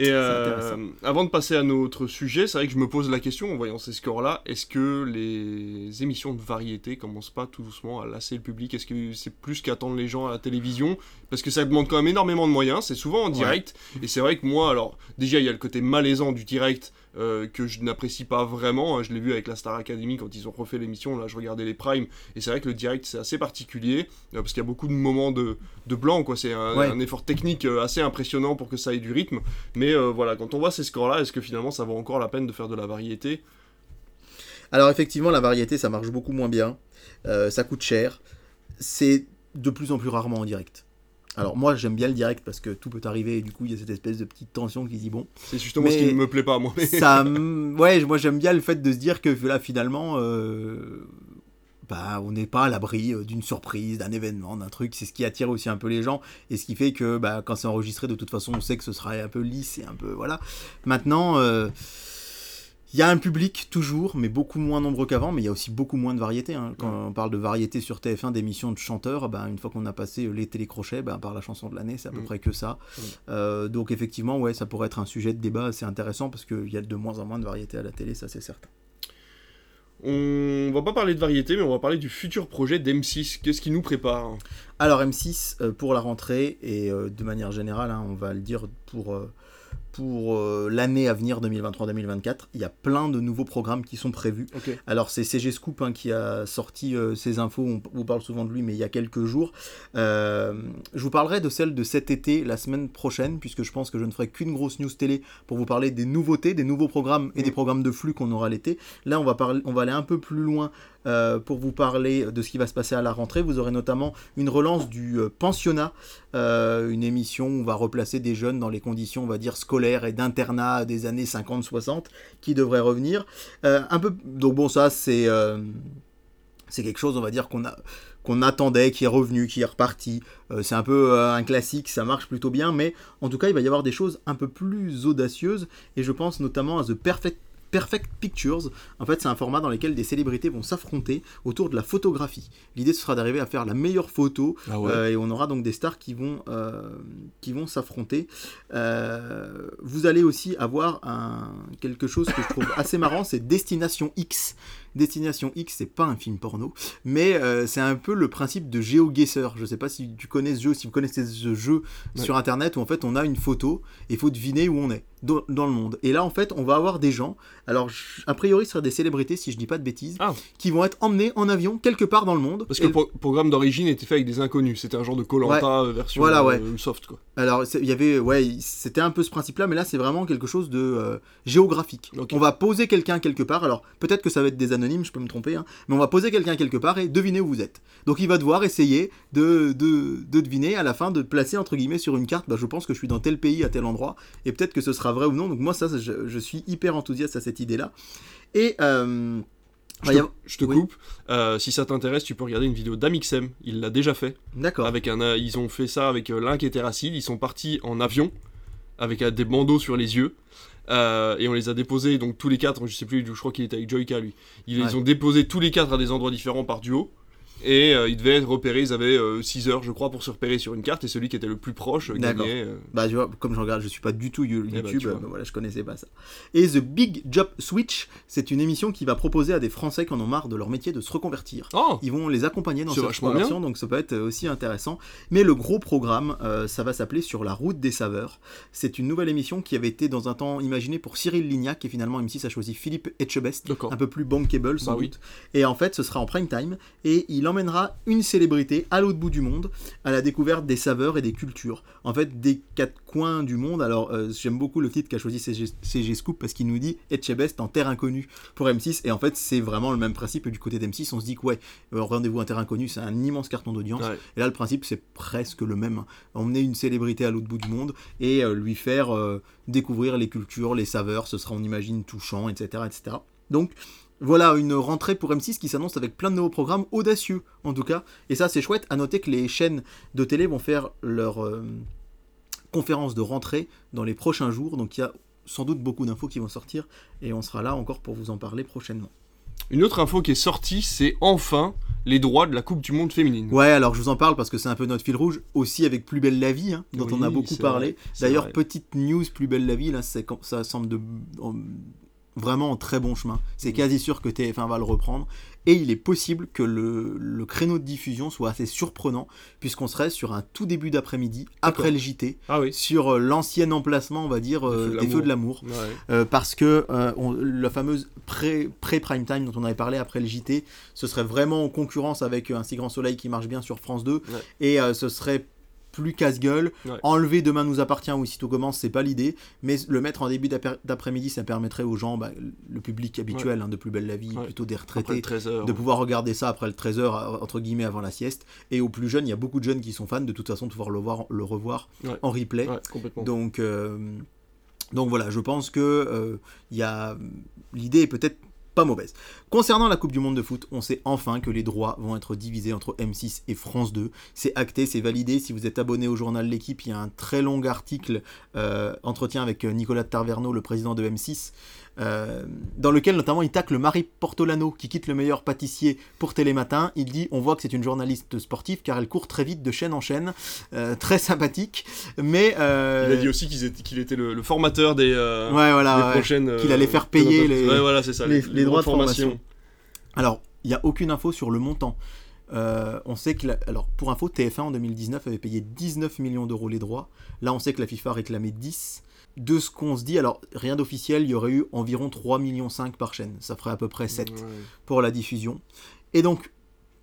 Et euh, avant de passer à notre sujet, c'est vrai que je me pose la question en voyant ces scores-là, est-ce que les émissions de variété commencent pas tout doucement à lasser le public ? Est-ce que c'est plus qu'attendre les gens à la télévision ? Parce que ça demande quand même énormément de moyens, c'est souvent en direct, ouais. Et c'est vrai que moi, alors déjà il y a le côté malaisant du direct euh, que je n'apprécie pas vraiment, je l'ai vu avec la Star Academy quand ils ont refait l'émission, là je regardais les primes, et c'est vrai que le direct c'est assez particulier, euh, parce qu'il y a beaucoup de moments de, de blanc, quoi. C'est un, ouais. un effort technique assez impressionnant pour que ça ait du rythme, mais Mais euh, voilà, quand on voit ces scores-là, est-ce que finalement ça vaut encore la peine de faire de la variété ? Alors effectivement, la variété, ça marche beaucoup moins bien. Euh, ça coûte cher. C'est de plus en plus rarement en direct. Alors moi, j'aime bien le direct parce que tout peut arriver et du coup, il y a cette espèce de petite tension qui dit bon... C'est justement mais ce qui ne me plaît pas, moi. ça ouais, moi j'aime bien le fait de se dire que là, finalement... Euh... Bah, on n'est pas à l'abri d'une surprise, d'un événement, d'un truc. C'est ce qui attire aussi un peu les gens et ce qui fait que bah, quand c'est enregistré, de toute façon, on sait que ce sera un peu lisse et un peu... Voilà. Maintenant, euh, y a un public toujours, mais beaucoup moins nombreux qu'avant, mais il y a aussi beaucoup moins de variété. Hein. Quand ouais. on parle de variété sur T F un, d'émissions de chanteurs, bah, une fois qu'on a passé les télécrochets, bah, par la chanson de l'année, c'est à peu mmh. près que ça. Mmh. Euh, donc effectivement, ouais, ça pourrait être un sujet de débat assez intéressant parce qu'il y a de moins en moins de variété à la télé, ça c'est certain. On va pas parler de variété, mais on va parler du futur projet d'M six. Qu'est-ce qui nous prépare ? Alors M six, pour la rentrée, et de manière générale, on va le dire pour, pour l'année à venir deux mille vingt-trois deux mille vingt-quatre, il y a plein de nouveaux programmes qui sont prévus. Okay. Alors c'est C G Scoop hein, qui a sorti ces infos, on vous parle souvent de lui, mais il y a quelques jours. Euh, je vous parlerai de celle de cet été, la semaine prochaine, puisque je pense que je ne ferai qu'une grosse news télé pour vous parler des nouveautés, des nouveaux programmes et mmh. des programmes de flux qu'on aura l'été. Là, on va, parler, on va aller un peu plus loin euh, pour vous parler de ce qui va se passer à la rentrée. Vous aurez notamment une relance du euh, pensionnat, euh, une émission où on va replacer des jeunes dans les conditions, on va dire, scolaires et d'internat des années cinquante soixante, qui devraient revenir. Euh, un peu... Donc bon, ça, c'est... Euh... C'est quelque chose, on va dire, qu'on a, qu'on attendait, qui est revenu, qui est reparti. Euh, c'est un peu euh, un classique, ça marche plutôt bien, mais en tout cas, il va y avoir des choses un peu plus audacieuses, et je pense notamment à The Perfect, Perfect Pictures. En fait, c'est un format dans lequel des célébrités vont s'affronter autour de la photographie. L'idée, ce sera d'arriver à faire la meilleure photo, ah ouais. euh, et on aura donc des stars qui vont, euh, qui vont s'affronter. Euh, vous allez aussi avoir un, quelque chose que je trouve assez marrant, c'est Destination X. Destination X, c'est pas un film porno, mais euh, c'est un peu le principe de GeoGuessr. Je sais pas si tu connais ce jeu, si vous connaissez ce jeu ouais. sur internet, où en fait on a une photo et il faut deviner où on est dans, dans le monde. Et là en fait on va avoir des gens, alors je, a priori ce seraient des célébrités si je dis pas de bêtises, ah. qui vont être emmenés en avion quelque part dans le monde. Parce que et... le pro- programme d'origine était fait avec des inconnus, c'était un genre de Koh Lanta ouais. version voilà, ouais. euh, soft quoi. Alors il y avait, ouais, c'était un peu ce principe là, mais là c'est vraiment quelque chose de euh, géographique. Okay. On va poser quelqu'un quelque part, alors peut-être que ça va être des anonyme, je peux me tromper, hein. mais on va poser quelqu'un quelque part et deviner où vous êtes. Donc il va devoir essayer de, de, de deviner, à la fin de placer entre guillemets sur une carte, bah, je pense que je suis dans tel pays à tel endroit, et peut-être que ce sera vrai ou non, donc moi ça, ça je, je suis hyper enthousiaste à cette idée-là. Et... Euh, Je te, je te oui. coupe, euh, si ça t'intéresse, tu peux regarder une vidéo d'Amixem, il l'a déjà fait. D'accord. Avec un, ils ont fait ça avec l'un qui était racide, ils sont partis en avion, avec des bandeaux sur les yeux, Euh, et on les a déposés, donc tous les quatre, je sais plus, je crois qu'il était avec Joyka lui, ils ouais. les ont déposés tous les quatre à des endroits différents par duo, et euh, ils devaient être repérés, ils avaient six euh, heures je crois pour se repérer sur une carte, et celui qui était le plus proche euh, gagnait. Euh... Bah tu vois, comme je regarde, je suis pas du tout YouTube, bah, euh, bah, voilà, je connaissais pas ça. Et The Big Job Switch, c'est une émission qui va proposer à des Français qui en ont marre de leur métier de se reconvertir. Oh ils vont les accompagner dans c'est cette reconversion, donc ça peut être aussi intéressant. Mais le gros programme, euh, ça va s'appeler Sur la route des saveurs. C'est une nouvelle émission qui avait été dans un temps imaginée pour Cyril Lignac, et finalement M six a choisi Philippe Etchebest, d'accord. un peu plus bankable sans bah, doute. Oui. Et en fait, ce sera en prime time, et il emmènera une célébrité à l'autre bout du monde, à la découverte des saveurs et des cultures. En fait, des quatre coins du monde. Alors, euh, j'aime beaucoup le titre qu'a choisi C G Scoop parce qu'il nous dit « Etchebest en terre inconnue » pour M six. Et en fait, c'est vraiment le même principe. Du côté d'M six, on se dit que ouais, euh, Rendez-vous en terre inconnue, c'est un immense carton d'audience. Ouais. Et là, le principe, c'est presque le même. Emmener une célébrité à l'autre bout du monde et euh, lui faire euh, découvrir les cultures, les saveurs. Ce sera, on imagine, touchant, et cetera, et cetera. Donc, voilà une rentrée pour M six qui s'annonce avec plein de nouveaux programmes audacieux, en tout cas. Et ça, c'est chouette. À noter que les chaînes de télé vont faire leur euh, conférence de rentrée dans les prochains jours. Donc, il y a sans doute beaucoup d'infos qui vont sortir. Et on sera là encore pour vous en parler prochainement. Une autre info qui est sortie, c'est enfin les droits de la Coupe du Monde féminine. Ouais, alors je vous en parle parce que c'est un peu notre fil rouge, aussi avec Plus Belle la Vie, hein, dont oui, on a beaucoup parlé. Vrai, D'ailleurs, vrai. petite news, Plus Belle la Vie, là, c'est, ça semble de... En, vraiment en très bon chemin. C'est quasi sûr que T F un va le reprendre. Et il est possible que le, le créneau de diffusion soit assez surprenant, puisqu'on serait sur un tout début d'après-midi, après D'accord. le J T, ah oui. sur euh, l'ancien emplacement, on va dire, euh, des Feux de l'Amour. Ouais. Euh, parce que euh, on, la fameuse pré, pré-prime time dont on avait parlé après le J T, ce serait vraiment en concurrence avec Un si grand soleil qui marche bien sur France deux. Ouais. Et euh, ce serait plus casse-gueule, ouais. enlever Demain nous appartient ou Si tout commence, c'est pas l'idée, mais le mettre en début d'après-midi, ça permettrait aux gens, bah, le public habituel ouais. hein, de Plus Belle la Vie, ouais. plutôt des retraités, heures, de ouais. pouvoir regarder ça après le treize heures, entre guillemets, avant la sieste, et aux plus jeunes, il y a beaucoup de jeunes qui sont fans, de toute façon, de pouvoir le, voir, le revoir ouais. en replay, ouais, donc, euh, donc voilà, je pense que euh, y a, l'idée est peut-être pas mauvaise. Concernant la Coupe du Monde de foot, on sait enfin que les droits vont être divisés entre M six et France deux. C'est acté, c'est validé. Si vous êtes abonné au journal L'Équipe, il y a un très long article, euh, entretien avec Nicolas Taverneau, le président de M six, euh, dans lequel notamment il tacle Marie Portolano, qui quitte Le Meilleur Pâtissier pour Télématin. Il dit, on voit que c'est une journaliste sportive car elle court très vite de chaîne en chaîne, euh, très sympathique. Mais euh... il a dit aussi qu'il était, qu'il était le, le formateur des, euh, ouais, voilà, des ouais, prochaines, qu'il allait faire payer les, ouais, voilà, c'est ça, les, les, les droits de formation. formation. Alors, il n'y a aucune info sur le montant. Euh, on sait que, la... alors pour info, T F un en deux mille dix-neuf avait payé dix-neuf millions d'euros les droits. Là, on sait que la FIFA réclamait dix. De ce qu'on se dit, alors rien d'officiel, il y aurait eu environ trois virgule cinq millions par chaîne. Ça ferait à peu près sept ouais. pour la diffusion. Et donc,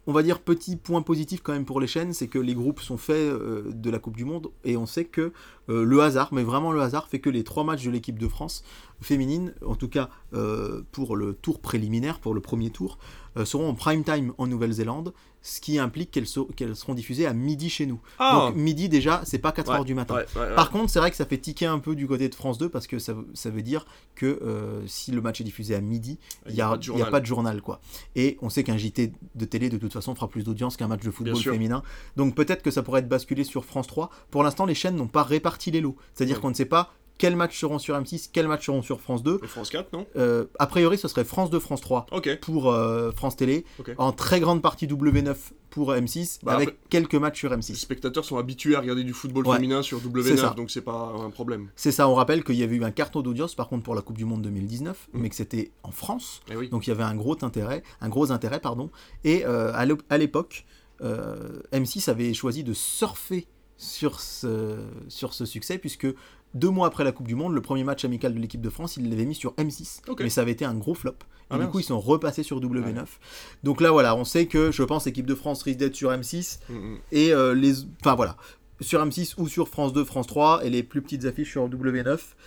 on va dire petit point positif quand même pour les chaînes, c'est que les groupes sont faits euh, de la Coupe du Monde et on sait que euh, le hasard, mais vraiment le hasard, fait que les trois matchs de l'équipe de France féminine, en tout cas euh, pour le tour préliminaire, pour le premier tour, euh, seront en prime time en Nouvelle-Zélande, ce qui implique qu'elles, so- qu'elles seront diffusées à midi chez nous. Oh. Donc midi déjà, c'est pas quatre heures ouais, du matin. Ouais, ouais, ouais. Par contre, c'est vrai que ça fait tiquer un peu du côté de France deux parce que ça, ça veut dire que euh, si le match est diffusé à midi, il n'y a, a pas de journal, quoi. Et on sait qu'un J T de télé de toute façon fera plus d'audience qu'un match de football féminin. Donc peut-être que ça pourrait être basculé sur France trois. Pour l'instant, les chaînes n'ont pas réparti les lots. C'est-à-dire ouais. qu'on ne sait pas quels matchs seront sur M six, quels matchs seront sur France deux. Et France quatre, non euh, a priori, ce serait France deux, France trois okay. pour euh, France Télé. Okay. En très grande partie W neuf pour M six, bah, avec bah, quelques matchs sur M six. Les spectateurs sont habitués à regarder du football ouais. féminin sur W neuf, c'est donc c'est pas un problème. C'est ça, on rappelle qu'il y avait eu un carton d'audience, par contre, pour la Coupe du Monde deux mille dix-neuf, mmh. mais que c'était en France. Eh oui. Donc il y avait un gros intérêt, un gros intérêt pardon. Et euh, à l'époque, euh, M six avait choisi de surfer sur ce, sur ce succès, puisque deux mois après la Coupe du Monde, le premier match amical de l'équipe de France, ils l'avaient mis sur M six, okay. mais ça avait été un gros flop. Ah, et du coup, ils sont repassés sur W neuf. Ouais. Donc là, voilà, on sait que, je pense, l'équipe de France risque d'être sur M six, mm-hmm. et euh, les... Enfin, voilà, sur M six ou sur France deux, France trois, et les plus petites affiches sur W neuf,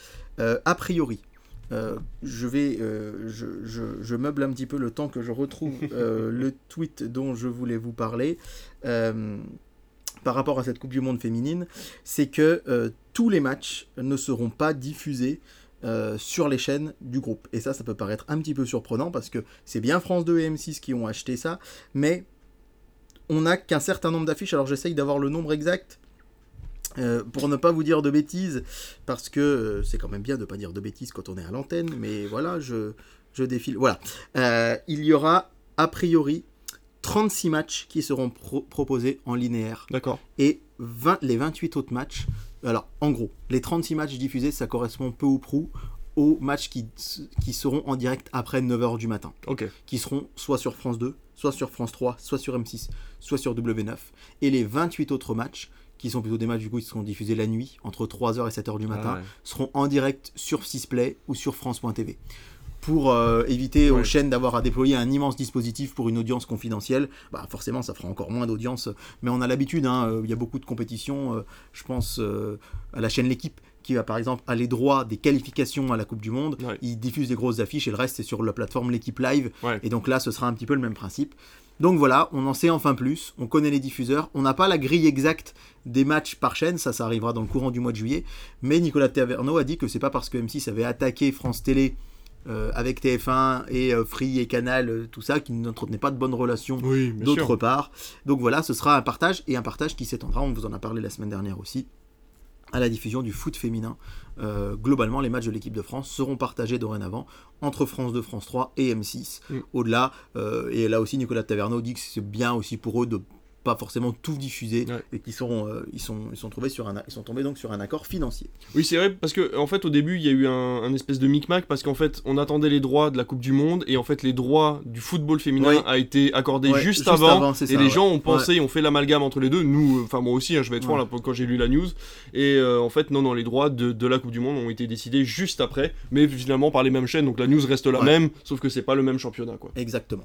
euh, a priori. Euh, je vais, euh, je, je, je meuble un petit peu le temps que je retrouve euh, le tweet dont je voulais vous parler. Euh... par rapport à cette Coupe du Monde féminine, c'est que euh, tous les matchs ne seront pas diffusés euh, sur les chaînes du groupe. Et ça, ça peut paraître un petit peu surprenant, parce que c'est bien France deux et M six qui ont acheté ça, mais on n'a qu'un certain nombre d'affiches. Alors j'essaye d'avoir le nombre exact, euh, pour ne pas vous dire de bêtises, parce que euh, c'est quand même bien de ne pas dire de bêtises quand on est à l'antenne, mais voilà, je, je défile. Voilà, euh, il y aura a priori trente-six matchs qui seront pro- proposés en linéaire. D'accord. Et vingt, les vingt-huit autres matchs. Alors, en gros, les trente-six matchs diffusés, ça correspond peu ou prou aux matchs qui, qui seront en direct après neuf heures du matin. Ok. Qui seront soit sur France deux, soit sur France trois, soit sur M six, soit sur W neuf. Et les vingt-huit autres matchs, qui sont plutôt des matchs du coup qui seront diffusés la nuit, entre trois heures et sept heures du matin, ah ouais. seront en direct sur Sisplay ou sur France point T V. pour euh, éviter ouais. aux chaînes d'avoir à déployer un immense dispositif pour une audience confidentielle. Bah, forcément, ça fera encore moins d'audience, mais on a l'habitude, hein. Il y a beaucoup de compétitions, euh, je pense euh, à la chaîne L'Équipe, qui va par exemple à les droits des qualifications à la Coupe du Monde, ouais. ils diffusent des grosses affiches et le reste c'est sur la plateforme L'Équipe Live, ouais. et donc là ce sera un petit peu le même principe. Donc voilà, on en sait enfin plus, on connaît les diffuseurs, on n'a pas la grille exacte des matchs par chaîne, ça ça arrivera dans le courant du mois de juillet, mais Nicolas Taverneau a dit que c'est pas parce que M six avait attaqué France Télé euh, avec T F un et euh, Free et Canal, euh, tout ça, qu'ils n'entretenaient pas de bonnes relations oui, d'autre sûr. part. Donc voilà, ce sera un partage, et un partage qui s'étendra, on vous en a parlé la semaine dernière aussi, à la diffusion du foot féminin. Euh, globalement, les matchs de l'équipe de France seront partagés dorénavant entre France deux, France trois et M six. Mmh. Au-delà, euh, et là aussi, Nicolas Taverneau dit que c'est bien aussi pour eux de pas forcément tout diffuser, ouais. et qu'ils seront, euh, ils sont, ils sont tombés sur un, ils sont tombés donc sur un accord financier. Oui, c'est vrai, parce que en fait, au début, il y a eu un, un espèce de micmac, parce qu'en fait, on attendait les droits de la Coupe du Monde, et en fait, les droits du football féminin ouais. a été accordé ouais, juste, juste avant, avant ça, et les ouais. gens ont pensé, ouais. ont fait l'amalgame entre les deux. Nous, enfin euh, moi aussi, hein, je vais être franc ouais. là quand j'ai lu la news, et euh, en fait, non, non, les droits de, de la Coupe du Monde ont été décidés juste après, mais finalement par les mêmes chaînes, donc la news reste la ouais. même, sauf que c'est pas le même championnat, quoi. Exactement.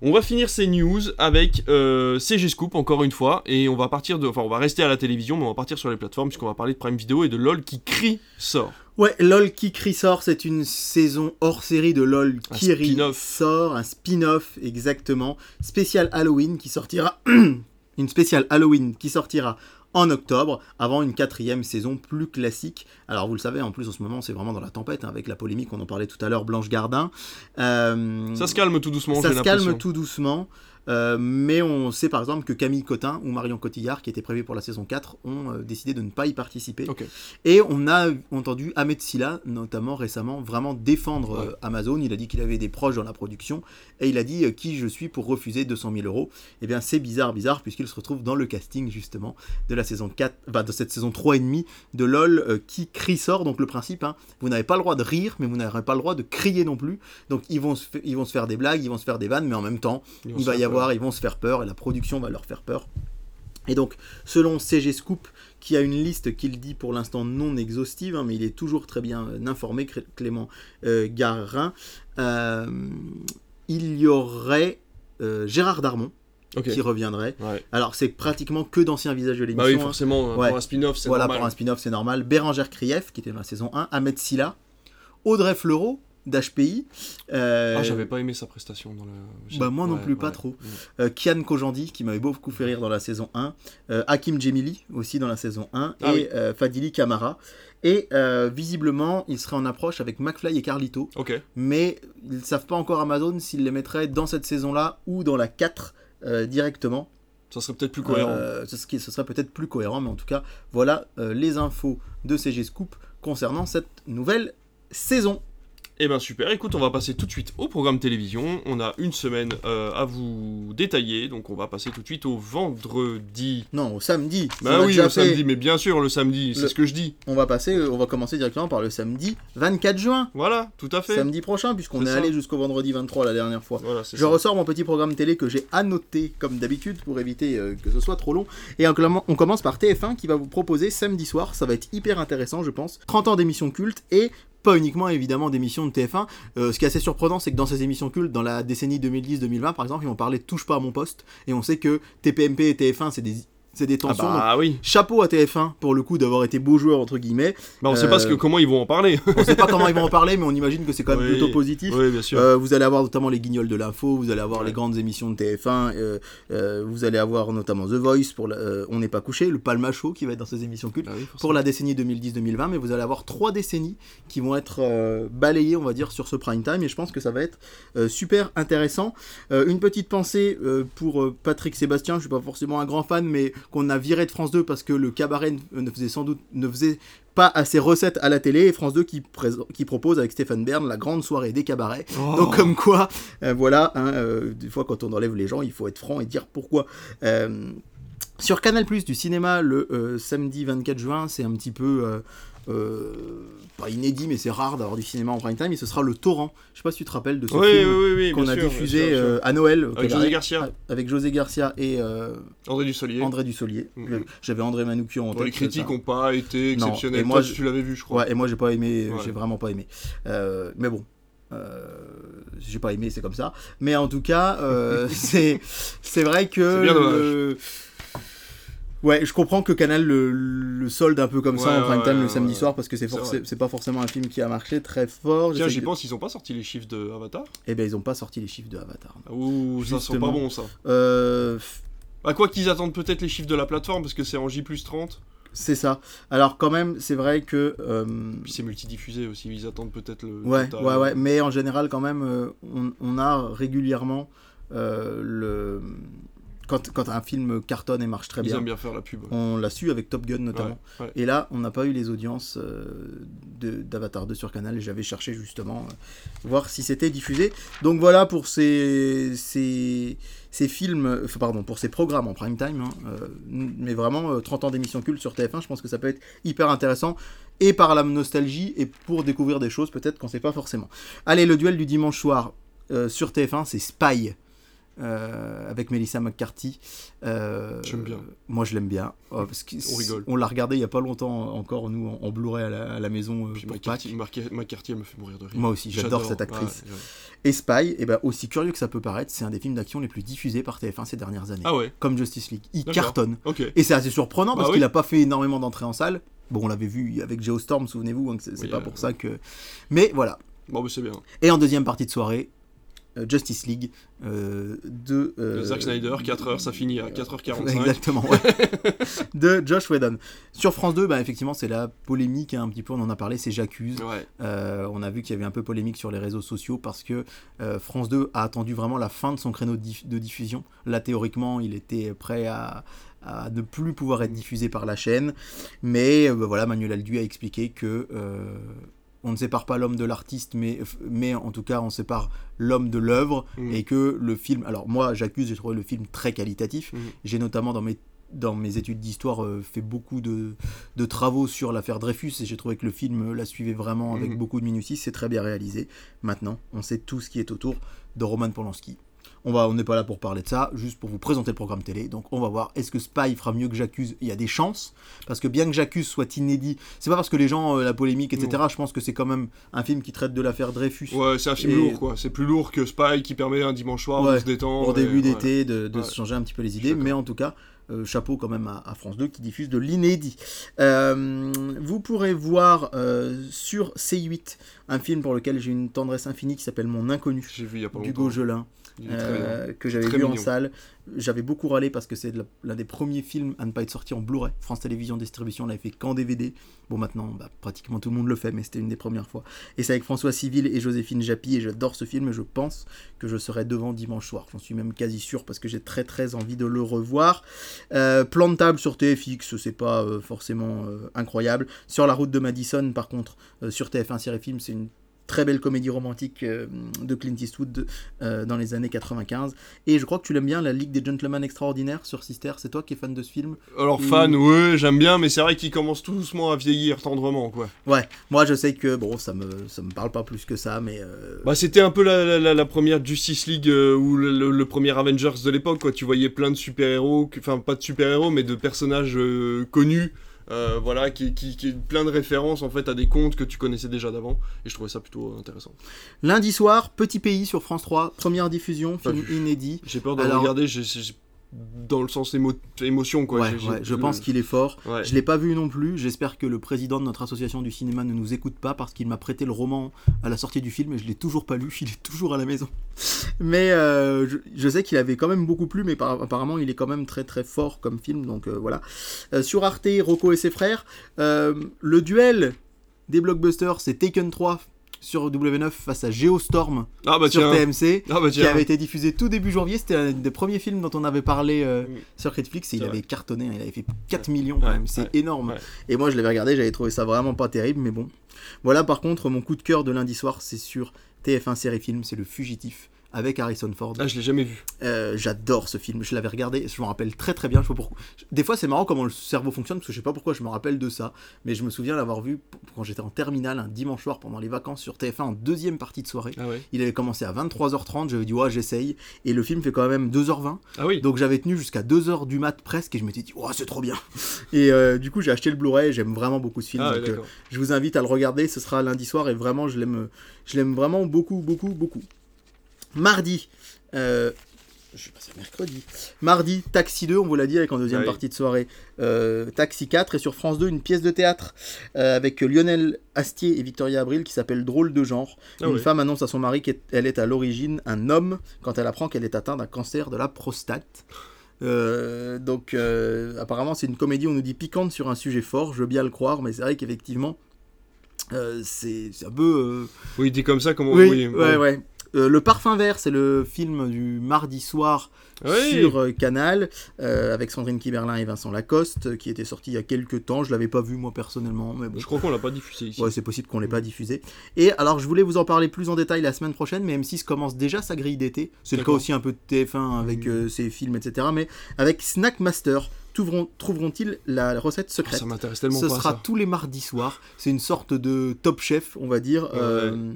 On va finir ces news avec euh, C G Scoop encore une fois, et on va partir de, enfin on va rester à la télévision, mais on va partir sur les plateformes puisqu'on va parler de Prime Video et de LOL qui crie sort. Ouais, LOL qui crie sort, c'est une saison hors série de LOL qui crie sort, un spin-off exactement, spécial Halloween qui sortira, une spéciale Halloween qui sortira en octobre, avant une quatrième saison plus classique. Alors vous le savez, en plus en ce moment c'est vraiment dans la tempête, hein, avec la polémique, on en parlait tout à l'heure, Blanche Gardin. Euh, ça se calme tout doucement, ça j'ai l'impression. Ça se calme tout doucement, euh, mais on sait par exemple que Camille Cotin ou Marion Cotillard, qui étaient prévus pour la saison quatre, ont euh, décidé de ne pas y participer. Okay. Et on a entendu Ahmed Silla, notamment récemment, vraiment défendre ouais. euh, Amazon. Il a dit qu'il avait des proches dans la production, et il a dit euh, qui je suis pour refuser deux cent mille euros. Eh bien c'est bizarre, bizarre, puisqu'il se retrouve dans le casting justement de la saison quatre, bah de cette saison trois et demi de LOL euh, qui crie sort. Donc le principe, hein, vous n'avez pas le droit de rire, mais vous n'avez pas le droit de crier non plus. Donc ils vont se, f- ils vont se faire des blagues, ils vont se faire des vannes, mais en même temps, il va y peur. avoir, ils vont se faire peur, et la production va leur faire peur. Et donc, selon C G Scoop, qui a une liste qu'il dit pour l'instant non exhaustive, hein, mais il est toujours très bien euh, informé, Clément euh, Garin, euh, il y aurait euh, Gérard Darmon, okay. qui reviendrait. Ouais. Alors c'est pratiquement que d'anciens visages de l'émission. Bah oui, forcément, hein. ouais. pour un spin-off, c'est voilà, normal. Voilà, pour un spin-off, c'est normal. Bérangère Krief, qui était dans la saison un, Ahmed Silla, Audrey Fleurot, d'H P I. Euh... Ah, j'avais pas aimé sa prestation dans le... Bah moi ouais, non plus, ouais, pas ouais. trop. Ouais. Euh, Kian Kojandi, qui m'avait beaucoup fait rire dans la saison un, euh, Hakim Jemili, aussi dans la saison un, ah, et oui. euh, Fadili Kamara. Et euh, visiblement, ils seraient en approche avec McFly et Carlito, okay. mais ils savent pas encore Amazon s'ils les mettraient dans cette saison-là ou dans la quatre, Euh, directement. Ça serait peut-être plus cohérent. Euh, ce, qui, ce serait peut-être plus cohérent, mais en tout cas, voilà euh, les infos de C G Scoop concernant cette nouvelle saison. Eh ben super, écoute, on va passer tout de suite au programme télévision. On a une semaine euh, à vous détailler, donc on va passer tout de suite au vendredi. Non, au samedi. Bah oui, au fait... samedi, mais bien sûr, le samedi, c'est le... ce que je dis. On va passer, on va commencer directement par le samedi vingt-quatre juin. Voilà, tout à fait. Samedi prochain, puisqu'on c'est est ça. allé jusqu'au vendredi vingt-trois la dernière fois. Voilà, je ça. ressors mon petit programme télé que j'ai annoté, comme d'habitude, pour éviter euh, que ce soit trop long. Et on commence par T F un qui va vous proposer samedi soir, ça va être hyper intéressant, je pense. trente ans d'émissions cultes et... pas uniquement évidemment d'émissions de T F un. Euh, ce qui est assez surprenant, c'est que dans ces émissions cultes, dans la décennie deux mille dix deux mille vingt par exemple, ils vont parler de Touche pas à mon poste, et on sait que T P M P et T F un c'est des c'est des tensions. Ah bah, oui. Chapeau à T F un pour le coup d'avoir été beau joueur entre guillemets. Bah on euh, sait pas ce que, comment ils vont en parler. On sait pas comment ils vont en parler, mais on imagine que c'est quand même oui, plutôt positif. Oui, bien sûr. Euh, vous allez avoir notamment les Guignols de l'info, vous allez avoir ouais. les grandes émissions de T F un, euh, euh, vous allez avoir notamment The Voice pour la, euh, On n'est pas couché, le Palma Show qui va être dans ces émissions cultes bah oui, pour la décennie deux mille dix deux mille vingt, mais vous allez avoir trois décennies qui vont être euh, balayées, on va dire, sur ce prime time, et je pense que ça va être euh, super intéressant. Euh, une petite pensée euh, pour euh, Patrick Sébastien, je suis pas forcément un grand fan, mais qu'on a viré de France deux parce que le cabaret ne faisait sans doute ne faisait pas assez recettes à la télé, et France deux qui, pré- qui propose avec Stéphane Bern la grande soirée des cabarets. Oh. Donc comme quoi, euh, voilà, hein, euh, des fois quand on enlève les gens, il faut être franc et dire pourquoi. Euh, sur Canal+, du cinéma, le euh, samedi vingt-quatre juin, c'est un petit peu... Euh, Euh, pas inédit, mais c'est rare d'avoir du cinéma en prime time, et ce sera Le Torrent. Je sais pas si tu te rappelles de ce oui, film oui, oui, qu'on a sûr, diffusé bien sûr, bien sûr. Euh, à Noël avec José Garcia, avec José Garcia et euh, André Dussolier. André Dussolier. Mm-hmm. J'avais André Manoukian en tête. Les critiques n'ont pas été exceptionnelles. Non, et moi, Toi, je... tu l'avais vu, je crois. Ouais, et moi, j'ai pas aimé. Ouais. J'ai vraiment pas aimé. Euh, mais bon. Euh, j'ai pas aimé, c'est comme ça. Mais en tout cas, euh, c'est, c'est vrai que... C'est bien dommage. Ouais, je comprends que Canal le, le solde un peu comme ouais, ça en prime time ouais, ouais, le samedi ouais. soir parce que c'est, for- c'est, c'est pas forcément un film qui a marché très fort. Tiens, j'y que... pense, ils ont pas sorti les chiffres de Avatar ? Eh ben, ils ont pas sorti les chiffres de Avatar. Ouh, justement. Ça sent pas bon ça. Euh... Bah, quoi qu'ils attendent peut-être les chiffres de la plateforme parce que c'est en J plus trente. C'est ça. Alors quand même, c'est vrai que... Euh... Puis c'est multidiffusé aussi, ils attendent peut-être le... Ouais, total. ouais, ouais, mais en général quand même, on, on a régulièrement euh, le... Quand, quand un film cartonne et marche très bien, ils aiment bien faire la pub. Ouais. On l'a su avec Top Gun notamment. Ouais, ouais. Et là, on n'a pas eu les audiences euh, de, d'Avatar deux sur Canal. Et j'avais cherché justement euh, voir si c'était diffusé. Donc voilà pour ces, ces, ces films, enfin, pardon, pour ces programmes en prime time. Hein, euh, mais vraiment, euh, trente ans d'émission culte sur T F un, je pense que ça peut être hyper intéressant. Et par la nostalgie, et pour découvrir des choses peut-être qu'on ne sait pas forcément. Allez, le duel du dimanche soir euh, sur T F un, c'est Spy. Euh, avec Melissa McCarthy. Euh, J'aime bien. Euh, moi, je l'aime bien. Oh, parce que on rigole. On l'a regardé il n'y a pas longtemps encore, nous, en, en Blu-ray à la, à la maison. Euh, Puis McCarthy, McCarthy, elle me fait mourir de rire. Moi aussi, j'adore, j'adore cette actrice. Ah, ouais. Et Spy, eh ben, aussi curieux que ça peut paraître, c'est un des films d'action les plus diffusés par T F un ces dernières années. Ah ouais. Comme Justice League. Il D'accord. cartonne. Okay. Et c'est assez surprenant parce bah, qu'il n'a oui. pas fait énormément d'entrées en salle. Bon, on l'avait vu avec Geostorm, souvenez-vous. Hein, c'est c'est oui, pas euh, pour ouais. ça que. Mais voilà. Bon, mais c'est bien. Et en deuxième partie de soirée. Justice League euh, de, euh, de Zack Snyder, quatre heures, ça finit à quatre heures quarante-cinq. Exactement, ouais. De Josh Whedon. Sur France deux, bah, effectivement, c'est la polémique, hein, un petit peu, on en a parlé, c'est J'accuse. Ouais. Euh, on a vu qu'il y avait un peu polémique sur les réseaux sociaux parce que euh, France deux a attendu vraiment la fin de son créneau de, diff- de diffusion. Là, théoriquement, il était prêt à, à ne plus pouvoir être diffusé par la chaîne. Mais euh, bah, voilà, Manuel Aldu a expliqué que... Euh, on ne sépare pas l'homme de l'artiste, mais, mais en tout cas, on sépare l'homme de l'œuvre. Mmh. Et que le film... Alors moi, J'accuse, j'ai trouvé le film très qualitatif. Mmh. J'ai notamment, dans mes, dans mes études d'histoire, euh, fait beaucoup de, de travaux sur l'affaire Dreyfus. Et j'ai trouvé que le film la suivait vraiment avec mmh. beaucoup de minutie. C'est très bien réalisé. Maintenant, on sait tout ce qui est autour de Roman Polanski. On va, on n'est pas là pour parler de ça, juste pour vous présenter le programme télé. Donc on va voir, est-ce que Spy fera mieux que J'accuse ? Il y a des chances, parce que bien que J'accuse soit inédit, c'est pas parce que les gens, euh, la polémique, et cetera. Non. Je pense que c'est quand même un film qui traite de l'affaire Dreyfus. Ouais, c'est un film et... lourd, quoi. C'est plus lourd que Spy, qui permet un dimanche soir, ouais, on se détend. Pour début et... d'été, ouais. de, de ouais. se changer un petit peu les idées, mais en tout cas... Euh, chapeau quand même à, à France deux qui diffuse de l'inédit. Euh, vous pourrez voir euh, sur C huit un film pour lequel j'ai une tendresse infinie qui s'appelle Mon Inconnu. J'ai vu il y a pas longtemps. D'Hugo Gelin, euh, que j'avais très vu mignon. En salle. J'avais beaucoup râlé parce que c'est la, l'un des premiers films à ne pas être sorti en Blu-ray. France Télévisions Distribution l'avait fait qu'en D V D. Bon, maintenant, bah, pratiquement tout le monde le fait, mais c'était une des premières fois. Et c'est avec François Civil et Joséphine Japy, et j'adore ce film, et je pense que je serai devant dimanche soir. J'en suis même quasi sûr, parce que j'ai très très envie de le revoir. Euh, plan de table sur T F X, c'est pas euh, forcément euh, incroyable. Sur la route de Madison, par contre, euh, sur T F un Série Film, c'est une très belle comédie romantique de Clint Eastwood euh, dans les années quatre-vingt-quinze. Et je crois que tu l'aimes bien, La Ligue des Gentlemen Extraordinaires sur Sister. C'est toi qui es fan de ce film ? Alors, fan, ou... oui, j'aime bien, mais c'est vrai qu'il commence tout doucement à vieillir tendrement, quoi. Ouais, moi je sais que, bon, ça me, ça me parle pas plus que ça, mais... Euh... Bah, c'était un peu la, la, la première Justice League euh, ou le, le, le premier Avengers de l'époque, quoi. Tu voyais plein de super-héros, enfin, pas de super-héros, mais de personnages euh, connus. Euh, voilà, qui, qui, qui plein de références en fait à des contes que tu connaissais déjà d'avant, et je trouvais ça plutôt intéressant. Lundi soir, Petit Pays sur France trois, première diffusion, pas film vu. Inédit. J'ai peur de Alors... regarder, j'ai, j'ai... dans le sens émo- émotion quoi. Ouais, j'ai, ouais, j'ai... je pense qu'il est fort. Ouais. Je l'ai pas vu non plus. J'espère que le président de notre association du cinéma ne nous écoute pas parce qu'il m'a prêté le roman à la sortie du film et je l'ai toujours pas lu. Il est toujours à la maison. Mais euh, je, je sais qu'il avait quand même beaucoup plu, mais par, apparemment il est quand même très très fort comme film. Donc euh, voilà. Euh, sur Arte, Rocco et ses frères, euh, le duel des blockbusters, c'est Taken trois. Sur W neuf face à Geostorm ah bah sur T M C ah bah qui avait été diffusé tout début janvier, c'était un des premiers films dont on avait parlé euh, oui. sur Critflix et c'est il vrai. Avait cartonné, il avait fait quatre millions ouais. quand même, c'est ouais. énorme ouais. Et moi je l'avais regardé, j'avais trouvé ça vraiment pas terrible, mais bon voilà. Par contre, mon coup de cœur de lundi soir, c'est sur T F un Série Film, c'est Le Fugitif avec Harrison Ford. Ah, je l'ai jamais vu. Euh, j'adore ce film, je l'avais regardé, je m'en rappelle très très bien. Je sais pas pourquoi. Des fois, c'est marrant comment le cerveau fonctionne, parce que je sais pas pourquoi je me rappelle de ça, mais je me souviens l'avoir vu quand j'étais en terminale un dimanche soir pendant les vacances sur T F un en deuxième partie de soirée. Ah ouais. Il avait commencé à vingt-trois heures trente, j'avais dit ouais, j'essaye, et le film fait quand même deux heures vingt. Ah oui. Donc j'avais tenu jusqu'à deux heures du mat presque, et je m'étais dit ouais, c'est trop bien. Et euh, du coup, j'ai acheté le Blu-ray, j'aime vraiment beaucoup ce film. Ah, donc, ouais, euh, je vous invite à le regarder, ce sera lundi soir, et vraiment, je l'aime, je l'aime vraiment beaucoup, beaucoup, beaucoup. Mardi, euh, je suis passé mercredi, mardi, Taxi deux, on vous l'a dit avec en deuxième oui. partie de soirée, euh, Taxi quatre et sur France deux une pièce de théâtre euh, avec Lionel Astier et Victoria Abril qui s'appelle Drôle de genre. Ah une oui. femme annonce à son mari qu'elle est à l'origine un homme quand elle apprend qu'elle est atteinte d'un cancer de la prostate. Euh, donc euh, apparemment c'est une comédie, on nous dit piquante sur un sujet fort, je veux bien le croire, mais c'est vrai qu'effectivement euh, c'est, c'est un peu... Euh... Oui, dit comme ça, comment... Oui, oui, ouais, ouais. ouais. Euh, le Parfum Vert, c'est le film du mardi soir oui. sur euh, Canal, euh, avec Sandrine Kiberlin et Vincent Lacoste, euh, qui était sorti il y a quelques temps. Je ne l'avais pas vu moi personnellement. Mais bon. Je crois qu'on ne l'a pas diffusé ici. Ouais, c'est possible qu'on ne l'ait pas diffusé. Et alors, je voulais vous en parler plus en détail la semaine prochaine, mais M six commence déjà sa grille d'été. C'est D'accord. le cas aussi un peu de T F un avec mmh. euh, ses films, et cetera. Mais avec Snack Master. Trouveront, trouveront-ils la recette secrète ? Oh, ça m'intéresse tellement pas, ça. Ce sera tous les mardis soirs. C'est une sorte de Top Chef, on va dire. Ouais. Euh,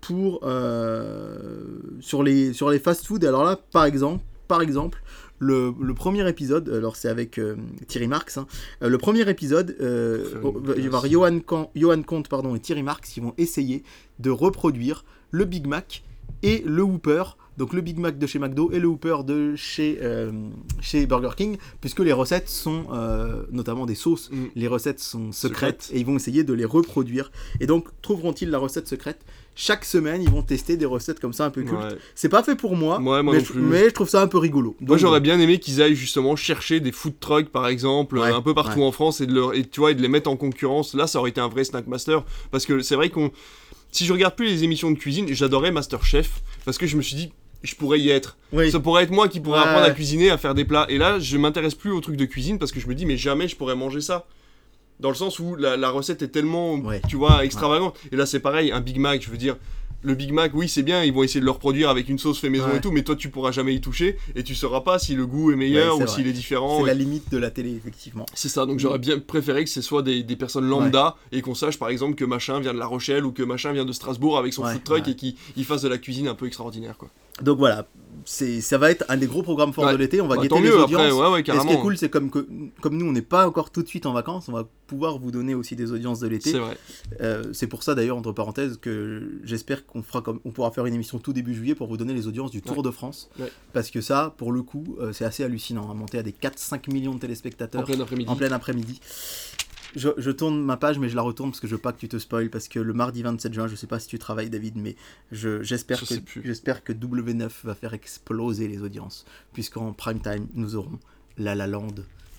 pour euh, sur les sur les fast-food. Alors là, par exemple, par exemple, le, le premier épisode, alors c'est avec euh, Thierry Marx. Hein, le premier épisode, euh, il va y avoir Johan, Con, Johan Comte, pardon, et Thierry Marx qui vont essayer de reproduire le Big Mac et le Whopper. Donc le Big Mac de chez McDo et le Whopper de chez, euh, chez Burger King, puisque les recettes sont, euh, notamment des sauces, mm. les recettes sont secrètes, secrètes et ils vont essayer de les reproduire. Et donc, trouveront-ils la recette secrète ? Chaque semaine, ils vont tester des recettes comme ça un peu cultes. Ouais. C'est pas fait pour moi, ouais, moi mais, je, mais je trouve ça un peu rigolo. Donc, moi, j'aurais bien aimé qu'ils aillent justement chercher des food trucks, par exemple, ouais, un peu partout ouais. en France et de, leur, et, tu vois, et de les mettre en concurrence. Là, ça aurait été un vrai Snack Master, parce que c'est vrai qu'on... Si je regarde plus les émissions de cuisine, j'adorais MasterChef, parce que je me suis dit... je pourrais y être. Oui. Ça pourrait être moi qui pourrais ouais. apprendre à cuisiner, à faire des plats. Et là, je m'intéresse plus aux trucs de cuisine parce que je me dis, mais jamais je pourrais manger ça. Dans le sens où la, la recette est tellement, ouais. tu vois, extravagante. Ouais. Et là, c'est pareil, un Big Mac, je veux dire, le Big Mac, oui, c'est bien, ils vont essayer de le reproduire avec une sauce fait maison ouais. et tout, mais toi, tu pourras jamais y toucher et tu sauras pas si le goût est meilleur ouais, ou vrai. s'il est différent. C'est et... la limite de la télé, effectivement. C'est ça, donc oui. j'aurais bien préféré que ce soit des, des personnes lambda ouais. et qu'on sache, par exemple, que machin vient de La Rochelle ou que machin vient de Strasbourg avec son ouais, food truck ouais. et qu'il il fasse de la cuisine un peu extraordinaire, quoi. Donc voilà, c'est, ça va être un des gros programmes forts ouais. de l'été, on va bah, guetter les mieux, audiences. Après, ouais, ouais, carrément. Et ce qui est cool, c'est comme, que, comme nous, on n'est pas encore tout de suite en vacances, on va pouvoir vous donner aussi des audiences de l'été. C'est vrai. Euh, c'est pour ça d'ailleurs, entre parenthèses, que j'espère qu'on fera comme, on pourra faire une émission tout début juillet pour vous donner les audiences du Tour ouais. de France. Ouais. Parce que ça, pour le coup, euh, c'est assez hallucinant, hein, monter à des quatre à cinq millions de téléspectateurs en plein après-midi. En plein après-midi. Je, je tourne ma page, mais je la retourne parce que je veux pas que tu te spoil. Parce que le mardi vingt-sept juin, je sais pas si tu travailles, David, mais je, j'espère, je que, j'espère que W neuf va faire exploser les audiences. Puisqu'en prime time, nous aurons La La Land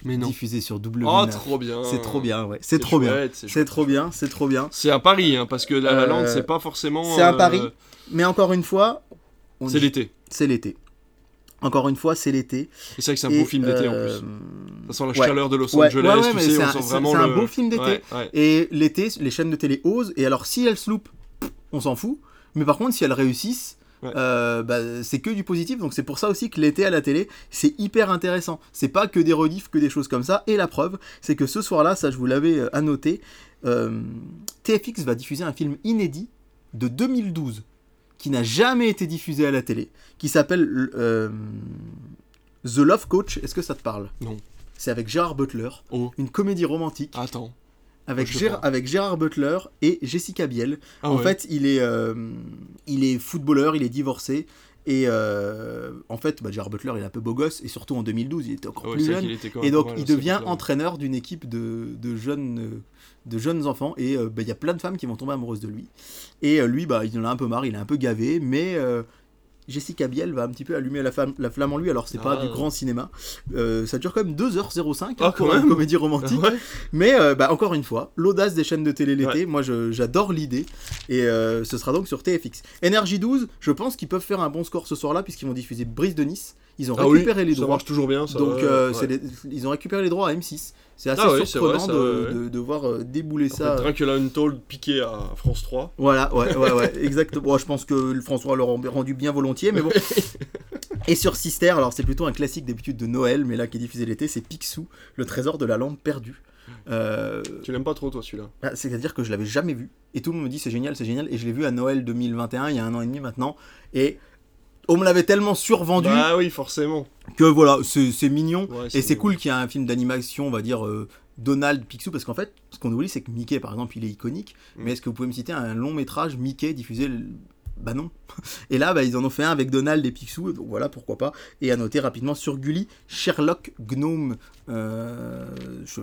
diffusée sur W neuf. Oh, trop bien! C'est trop bien, ouais. C'est, c'est trop chouette, bien. C'est, c'est trop bien, c'est trop bien. C'est un pari, hein, parce que La La euh, Land, c'est pas forcément. C'est un euh... pari, mais encore une fois. On c'est dit... l'été. C'est l'été. Encore une fois, c'est l'été. Et c'est vrai que c'est un et beau film d'été euh... en plus. Ça sent la ouais. chaleur de Los ouais. Angeles, ouais, ouais, tu sais, c'est on un, sent vraiment c'est le... un beau film d'été. Ouais, ouais. Et l'été, les chaînes de télé osent. Et alors, si elles se loupent, on s'en fout. Mais par contre, si elles réussissent, ouais. euh, bah, c'est que du positif. Donc c'est pour ça aussi que l'été à la télé, c'est hyper intéressant. C'est pas que des rediffs, que des choses comme ça. Et la preuve, c'est que ce soir-là, ça je vous l'avais annoté, euh, T F X va diffuser un film inédit de deux mille douze. Qui n'a jamais été diffusé à la télé, qui s'appelle euh, The Love Coach. Est-ce que ça te parle ? Non. C'est avec Gérard Butler, oh. une comédie romantique. Attends. Avec, Gér- avec Gérard Butler et Jessica Biel. Ah, en ouais. fait, il est, euh, il est footballeur, il est divorcé. Et euh, en fait, bah, Gérard Butler, il est un peu beau gosse. Et surtout en deux mille douze, il était encore oh, plus jeune. Et donc, mal, il devient entraîneur d'une équipe de, de jeunes... Euh, de jeunes enfants, et il euh, bah, y a plein de femmes qui vont tomber amoureuses de lui, et euh, lui, bah, il en a un peu marre, il est un peu gavé, mais euh, Jessica Biel va un petit peu allumer la, fam- la flamme en lui, alors c'est ah, pas ouais. du grand cinéma, euh, ça dure quand même deux heures cinq ah, pour une comédie romantique, ah, ouais. mais euh, bah, encore une fois, l'audace des chaînes de télé l'été, ouais. moi je, j'adore l'idée, et euh, ce sera donc sur T F X. N R J douze, je pense qu'ils peuvent faire un bon score ce soir-là, puisqu'ils vont diffuser Brise de Nice, ils ont ah, récupéré oui, les droits, ça marche toujours bien, ça, donc euh, ouais. c'est les, ils ont récupéré les droits à M six, C'est assez ah ouais, surprenant c'est vrai, ça, de, ouais. de, de voir euh, débouler en ça. Fait, Dracula Untold piqué à France trois. Voilà, ouais, ouais, ouais, exactement. Bon, je pense que François leur a rendu bien volontiers, mais bon. Et sur Sister, alors c'est plutôt un classique d'habitude de Noël, mais là qui est diffusé l'été, c'est Picsou, le trésor de la lampe perdue. Euh... Tu l'aimes pas trop toi celui-là. Ah, c'est-à-dire que je l'avais jamais vu, et tout le monde me dit c'est génial, c'est génial, et je l'ai vu à Noël deux mille vingt et un, il y a un an et demi maintenant, et... on me l'avait tellement survendu. Bah oui, forcément. Que voilà, c'est, c'est mignon. Ouais, c'est et c'est mignon. Cool qu'il y ait un film d'animation, on va dire, euh, Donald Picsou. Parce qu'en fait, ce qu'on oublie, c'est que Mickey, par exemple, il est iconique. Mm. Mais est-ce que vous pouvez me citer un long métrage Mickey diffusé le... Bah non. Et là, bah, ils en ont fait un avec Donald et Picsou. Donc voilà, pourquoi pas. Et à noter rapidement sur Gulli, Sherlock Gnome. Euh, je...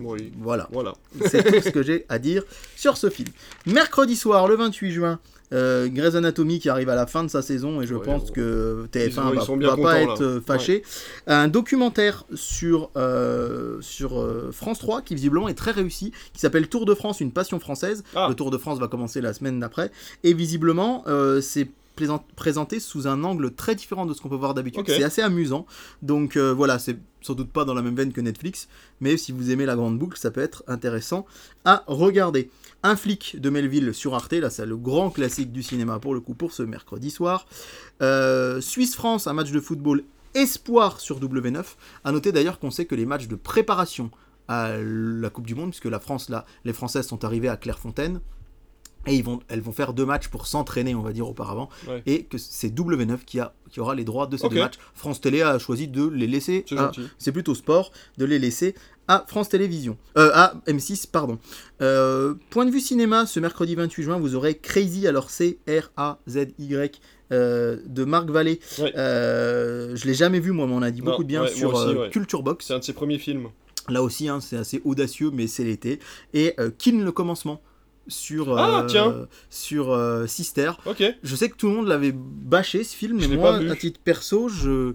oui. Voilà. voilà. C'est tout ce que j'ai à dire sur ce film. Mercredi soir, le vingt-huit juin. Euh, Grey's Anatomy qui arrive à la fin de sa saison et je ouais, pense ouais. que T F un va, va contents, pas être là. fâché. Ouais. Un documentaire sur, euh, sur euh, France trois qui visiblement est très réussi, qui s'appelle Tour de France, une passion française. Ah. Le Tour de France va commencer la semaine d'après et visiblement euh, c'est présenté sous un angle très différent de ce qu'on peut voir d'habitude. Okay. C'est assez amusant. Donc euh, voilà, c'est sans doute pas dans la même veine que Netflix, mais si vous aimez la grande boucle, ça peut être intéressant à regarder. Un flic de Melville sur Arte, là c'est le grand classique du cinéma pour le coup pour ce mercredi soir. Euh, Suisse-France, un match de football espoir sur W neuf. À noter d'ailleurs qu'on sait que les matchs de préparation à la Coupe du Monde, puisque la France là, les Françaises sont arrivées à Clairefontaine. Et ils vont, elles vont faire deux matchs pour s'entraîner, on va dire, auparavant. Ouais. Et que c'est W neuf qui, a, qui aura les droits de ces okay. deux matchs. France Télé a choisi de les laisser. C'est, à, c'est plutôt sport, de les laisser à France Télévisions. Euh, à M six, pardon. Euh, point de vue cinéma, ce mercredi vingt-huit juin, vous aurez Crazy, alors C R A Z Y, euh, de Marc Vallée. Ouais. Euh, je ne l'ai jamais vu, moi, mais on a dit non, beaucoup de bien ouais, sur aussi, euh, ouais. Culture Box. C'est un de ses premiers films. Là aussi, hein, c'est assez audacieux, mais c'est l'été. Et euh, Kin, le commencement. sur ah, euh, sur euh, Sister. Okay. Je sais que tout le monde l'avait bâché ce film, mais moi à titre perso, je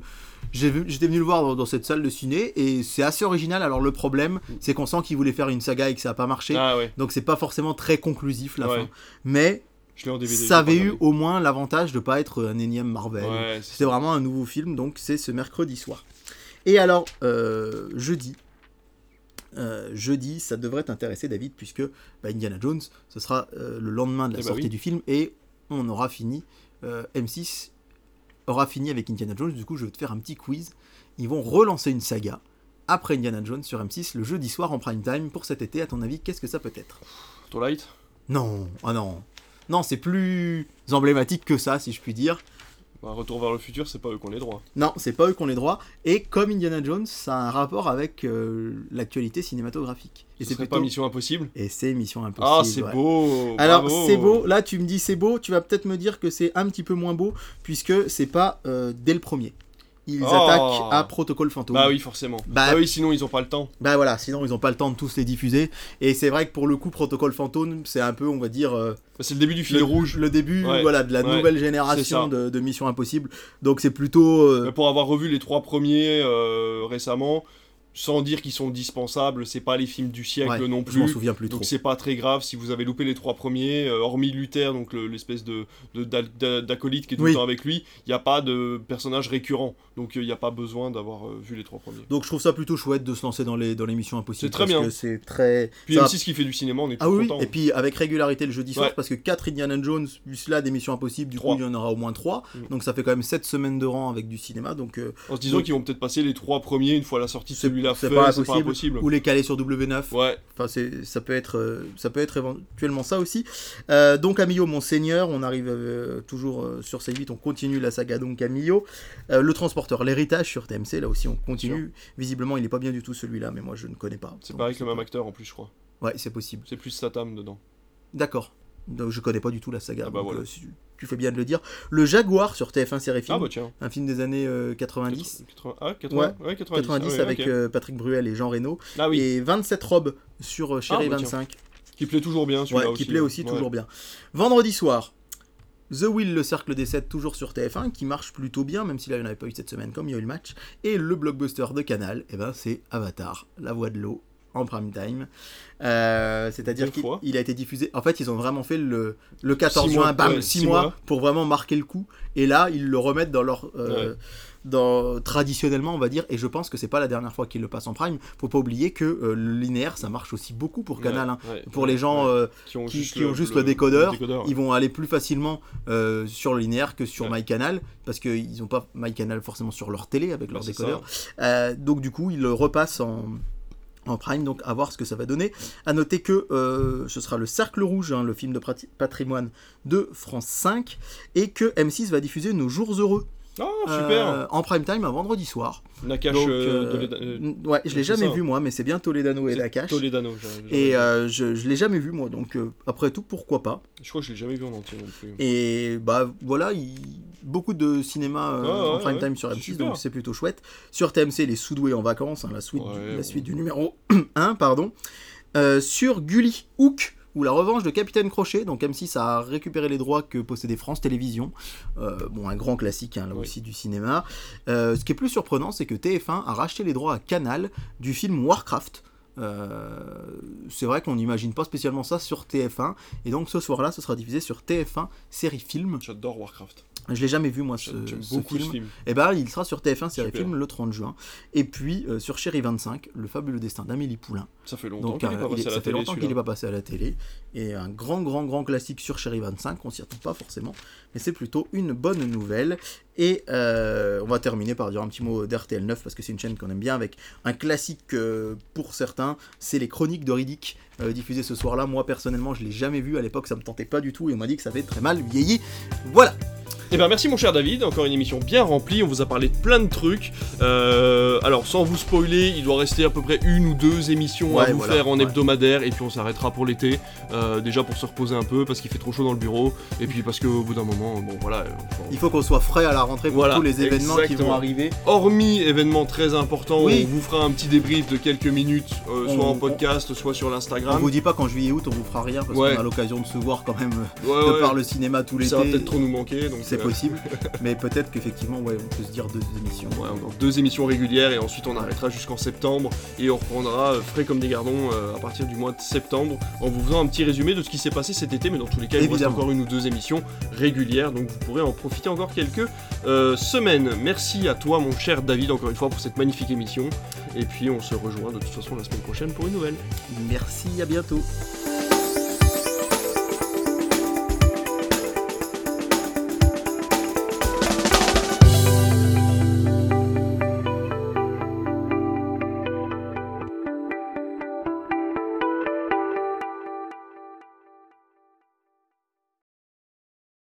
j'ai vu, j'étais venu le voir dans, dans cette salle de ciné et c'est assez original. Alors le problème, c'est qu'on sent qu'ils voulaient faire une saga et que ça a pas marché. Ah, ouais. Donc c'est pas forcément très conclusif la ouais. fin. Mais ça avait eu au moins l'avantage de pas être un énième Marvel. Ouais, c'est C'était ça. Vraiment un nouveau film, donc c'est ce mercredi soir. Et alors euh, jeudi Euh, jeudi, ça devrait t'intéresser David puisque bah, Indiana Jones, ce sera euh, le lendemain de la eh sortie bah oui. du film et on aura fini, euh, M six aura fini avec Indiana Jones, du coup je vais te faire un petit quiz, ils vont relancer une saga après Indiana Jones sur M six le jeudi soir en prime time pour cet été, à ton avis qu'est-ce que ça peut être ? Twilight ? Non, ah non, non c'est plus emblématique que ça si je puis dire. Bah, retour vers le futur, c'est pas eux qu'on les droits. Non, c'est pas eux qu'on les droits. Et comme Indiana Jones, ça a un rapport avec euh, l'actualité cinématographique. Et Ce c'est plutôt... pas Mission Impossible. Et c'est Mission Impossible. Ah, c'est ouais. beau. Alors bravo. C'est beau. Là, tu me dis c'est beau. Tu vas peut-être me dire que c'est un petit peu moins beau puisque c'est pas euh, dès le premier. Ils oh. attaquent à Protocole Fantôme. Bah oui, forcément. Bah, bah oui, sinon ils ont pas le temps. Bah voilà, sinon ils ont pas le temps de tous les diffuser. Et c'est vrai que pour le coup, Protocole Fantôme, c'est un peu, on va dire... Euh, c'est le début du fil rouge. Le début ouais. voilà, de la ouais. nouvelle génération de, de Mission Impossible. Donc c'est plutôt... Euh... Pour avoir revu les trois premiers euh, récemment, sans dire qu'ils sont dispensables, c'est pas les films du siècle ouais, non plus. Je m'en souviens plus donc trop. C'est pas très grave si vous avez loupé les trois premiers, euh, hormis Luther, donc le, l'espèce de, de, d'a, d'acolyte qui est tout oui. le temps avec lui, il n'y a pas de personnage récurrent, donc il euh, n'y a pas besoin d'avoir euh, vu les trois premiers. Donc je trouve ça plutôt chouette de se lancer dans les, dans les missions impossibles. C'est très bien. Que c'est très... Puis ça... M six qui fait du cinéma, on est ah, tout oui. content. Et puis avec régularité le jeudi soir, ouais. parce que quatre Indiana Jones, plus là des missions impossibles, du trois. Coup il y en aura au moins trois, mmh. donc ça fait quand même sept semaines de rang avec du cinéma. Donc, euh... en se disant donc... qu'ils vont peut-être passer les trois premiers une fois la sortie de celui La c'est, feu, pas c'est pas impossible. Ou les caler sur W neuf. Ouais. Enfin, c'est, ça, peut être, ça peut être éventuellement ça aussi. Euh, donc, Camillo, Monseigneur, on arrive euh, toujours euh, sur C huit, on continue la saga. Donc, Camillo, euh, le transporteur, l'héritage sur T M C, là aussi, on continue. Visiblement, il n'est pas bien du tout celui-là, mais moi, je ne connais pas. C'est donc, pas avec le même acteur en plus, je crois. Ouais, c'est possible. C'est plus Satam dedans. D'accord. Donc, je connais pas du tout la saga. Ah bah donc, voilà. euh, si tu fais bien de le dire. Le Jaguar sur T F un série film. Ah bah tiens. Un film des années euh, quatre-vingt-dix. quatre-vingts, quatre-vingts, ouais. ouais, quatre-vingt-dix. quatre-vingt-dix ah ouais, avec okay. euh, Patrick Bruel et Jean Reno. Ah oui. Et vingt-sept robes sur euh, Chérie ah bah vingt-cinq. Tiens. Qui plaît toujours bien celui-là ouais, aussi. Qui plaît aussi ouais. toujours bien. Vendredi soir, The Will, le cercle des sept, toujours sur T F un, qui marche plutôt bien, même si là il n'y en avait pas eu cette semaine comme il y a eu le match. Et le blockbuster de Canal, eh ben, c'est Avatar, la voix de l'eau. En prime time, euh, c'est-à-dire qu'il il a été diffusé. En fait, ils ont vraiment fait le, le quatorze juin, bam, six mois, mois pour vraiment marquer le coup. Et là, ils le remettent dans leur euh, ouais. dans, traditionnellement, on va dire, et je pense que c'est pas la dernière fois qu'ils le passent en prime. Faut pas oublier que euh, le linéaire, ça marche aussi beaucoup pour Canal, ouais, hein. ouais, pour ouais, les gens ouais. euh, qui ont qui, juste, qui ont juste le, le décodeur, le décodeur ouais. Ils vont aller plus facilement euh, sur le linéaire que sur ouais. MyCanal, parce qu'ils ont pas MyCanal forcément sur leur télé avec leur ouais, décodeur, euh, donc du coup ils le repassent en en prime, donc à voir ce que ça va donner. À noter que euh, ce sera le Cercle Rouge, hein, le film de prat- patrimoine de France cinq, et que M six va diffuser Nos Jours Heureux oh, super. Euh, en prime time un vendredi soir. Nakash, donc, euh, Toleda- euh, ouais, je l'ai jamais ça. vu moi, mais c'est bien Toledano et c'est Nakash. Toledano, j'ai, j'ai et euh, je, je l'ai jamais vu moi, donc euh, après tout, pourquoi pas. Je crois que je l'ai jamais vu en entier non plus. Et bah voilà, il... beaucoup de cinéma euh, ah, en ouais, prime ouais, time sur M six, donc c'est plutôt chouette. Sur T M C, Les Soudoués en vacances, hein, la suite, ouais, du, la ouais. suite du numéro un, pardon. Euh, sur Gulli, Hook, ou la revanche de Capitaine Crochet, donc M six a récupéré les droits que possédait France Télévisions, euh, bon un grand classique hein, là oui. aussi du cinéma. Euh, ce qui est plus surprenant, c'est que T F un a racheté les droits à Canal du film Warcraft. Euh, c'est vrai qu'on n'imagine pas spécialement ça sur T F un, et donc ce soir-là, ce sera diffusé sur T F un série film. J'adore Warcraft. Je l'ai jamais vu moi ce, ce film. film. Et ben il sera sur T F un série film le trente juin. Et puis euh, sur Chérie vingt-cinq, Le fabuleux destin d'Amélie Poulain. Ça fait longtemps Donc, qu'il n'est euh, pas passé, est, à, la télé, longtemps qu'il est pas passé à la télé. Et un grand grand grand classique sur Chérie vingt-cinq, on s'y attend pas forcément, mais c'est plutôt une bonne nouvelle. Et euh, on va terminer par dire un petit mot d'R T L neuf, parce que c'est une chaîne qu'on aime bien, avec un classique euh, pour certains, c'est les Chroniques de Riddick, euh, diffusées ce soir-là. Moi personnellement, je l'ai jamais vu à l'époque, ça me tentait pas du tout, et on m'a dit que ça avait très mal vieilli. Voilà. Eh bien merci mon cher David, encore une émission bien remplie, on vous a parlé de plein de trucs, euh, alors sans vous spoiler, il doit rester à peu près une ou deux émissions ouais, à vous voilà, faire en ouais. hebdomadaire, et puis on s'arrêtera pour l'été, euh, déjà pour se reposer un peu, parce qu'il fait trop chaud dans le bureau, et puis parce qu'au bout d'un moment, bon voilà... Enfin, il faut qu'on soit frais à la rentrée pour voilà, tous les événements exactement. qui vont arriver. Hormis événements très importants, oui. on vous fera un petit débrief de quelques minutes, euh, soit on, en podcast, on, soit sur l'Instagram. On vous dit pas qu'en juillet août on vous fera rien, parce ouais. qu'on a l'occasion de se voir quand même, ouais, de ouais. par le cinéma tout l'été. Ça va peut-être trop nous manquer, donc... C'est possible, mais peut-être qu'effectivement, ouais, on peut se dire deux émissions. Ouais, on a deux émissions régulières et ensuite on arrêtera jusqu'en septembre et on reprendra euh, frais comme des gardons euh, à partir du mois de septembre en vous faisant un petit résumé de ce qui s'est passé cet été, mais dans tous les cas, Évidemment. il vous reste encore une ou deux émissions régulières, donc vous pourrez en profiter encore quelques euh, semaines. Merci à toi, mon cher David, encore une fois pour cette magnifique émission, et puis on se rejoint de toute façon la semaine prochaine pour une nouvelle. Merci, à bientôt.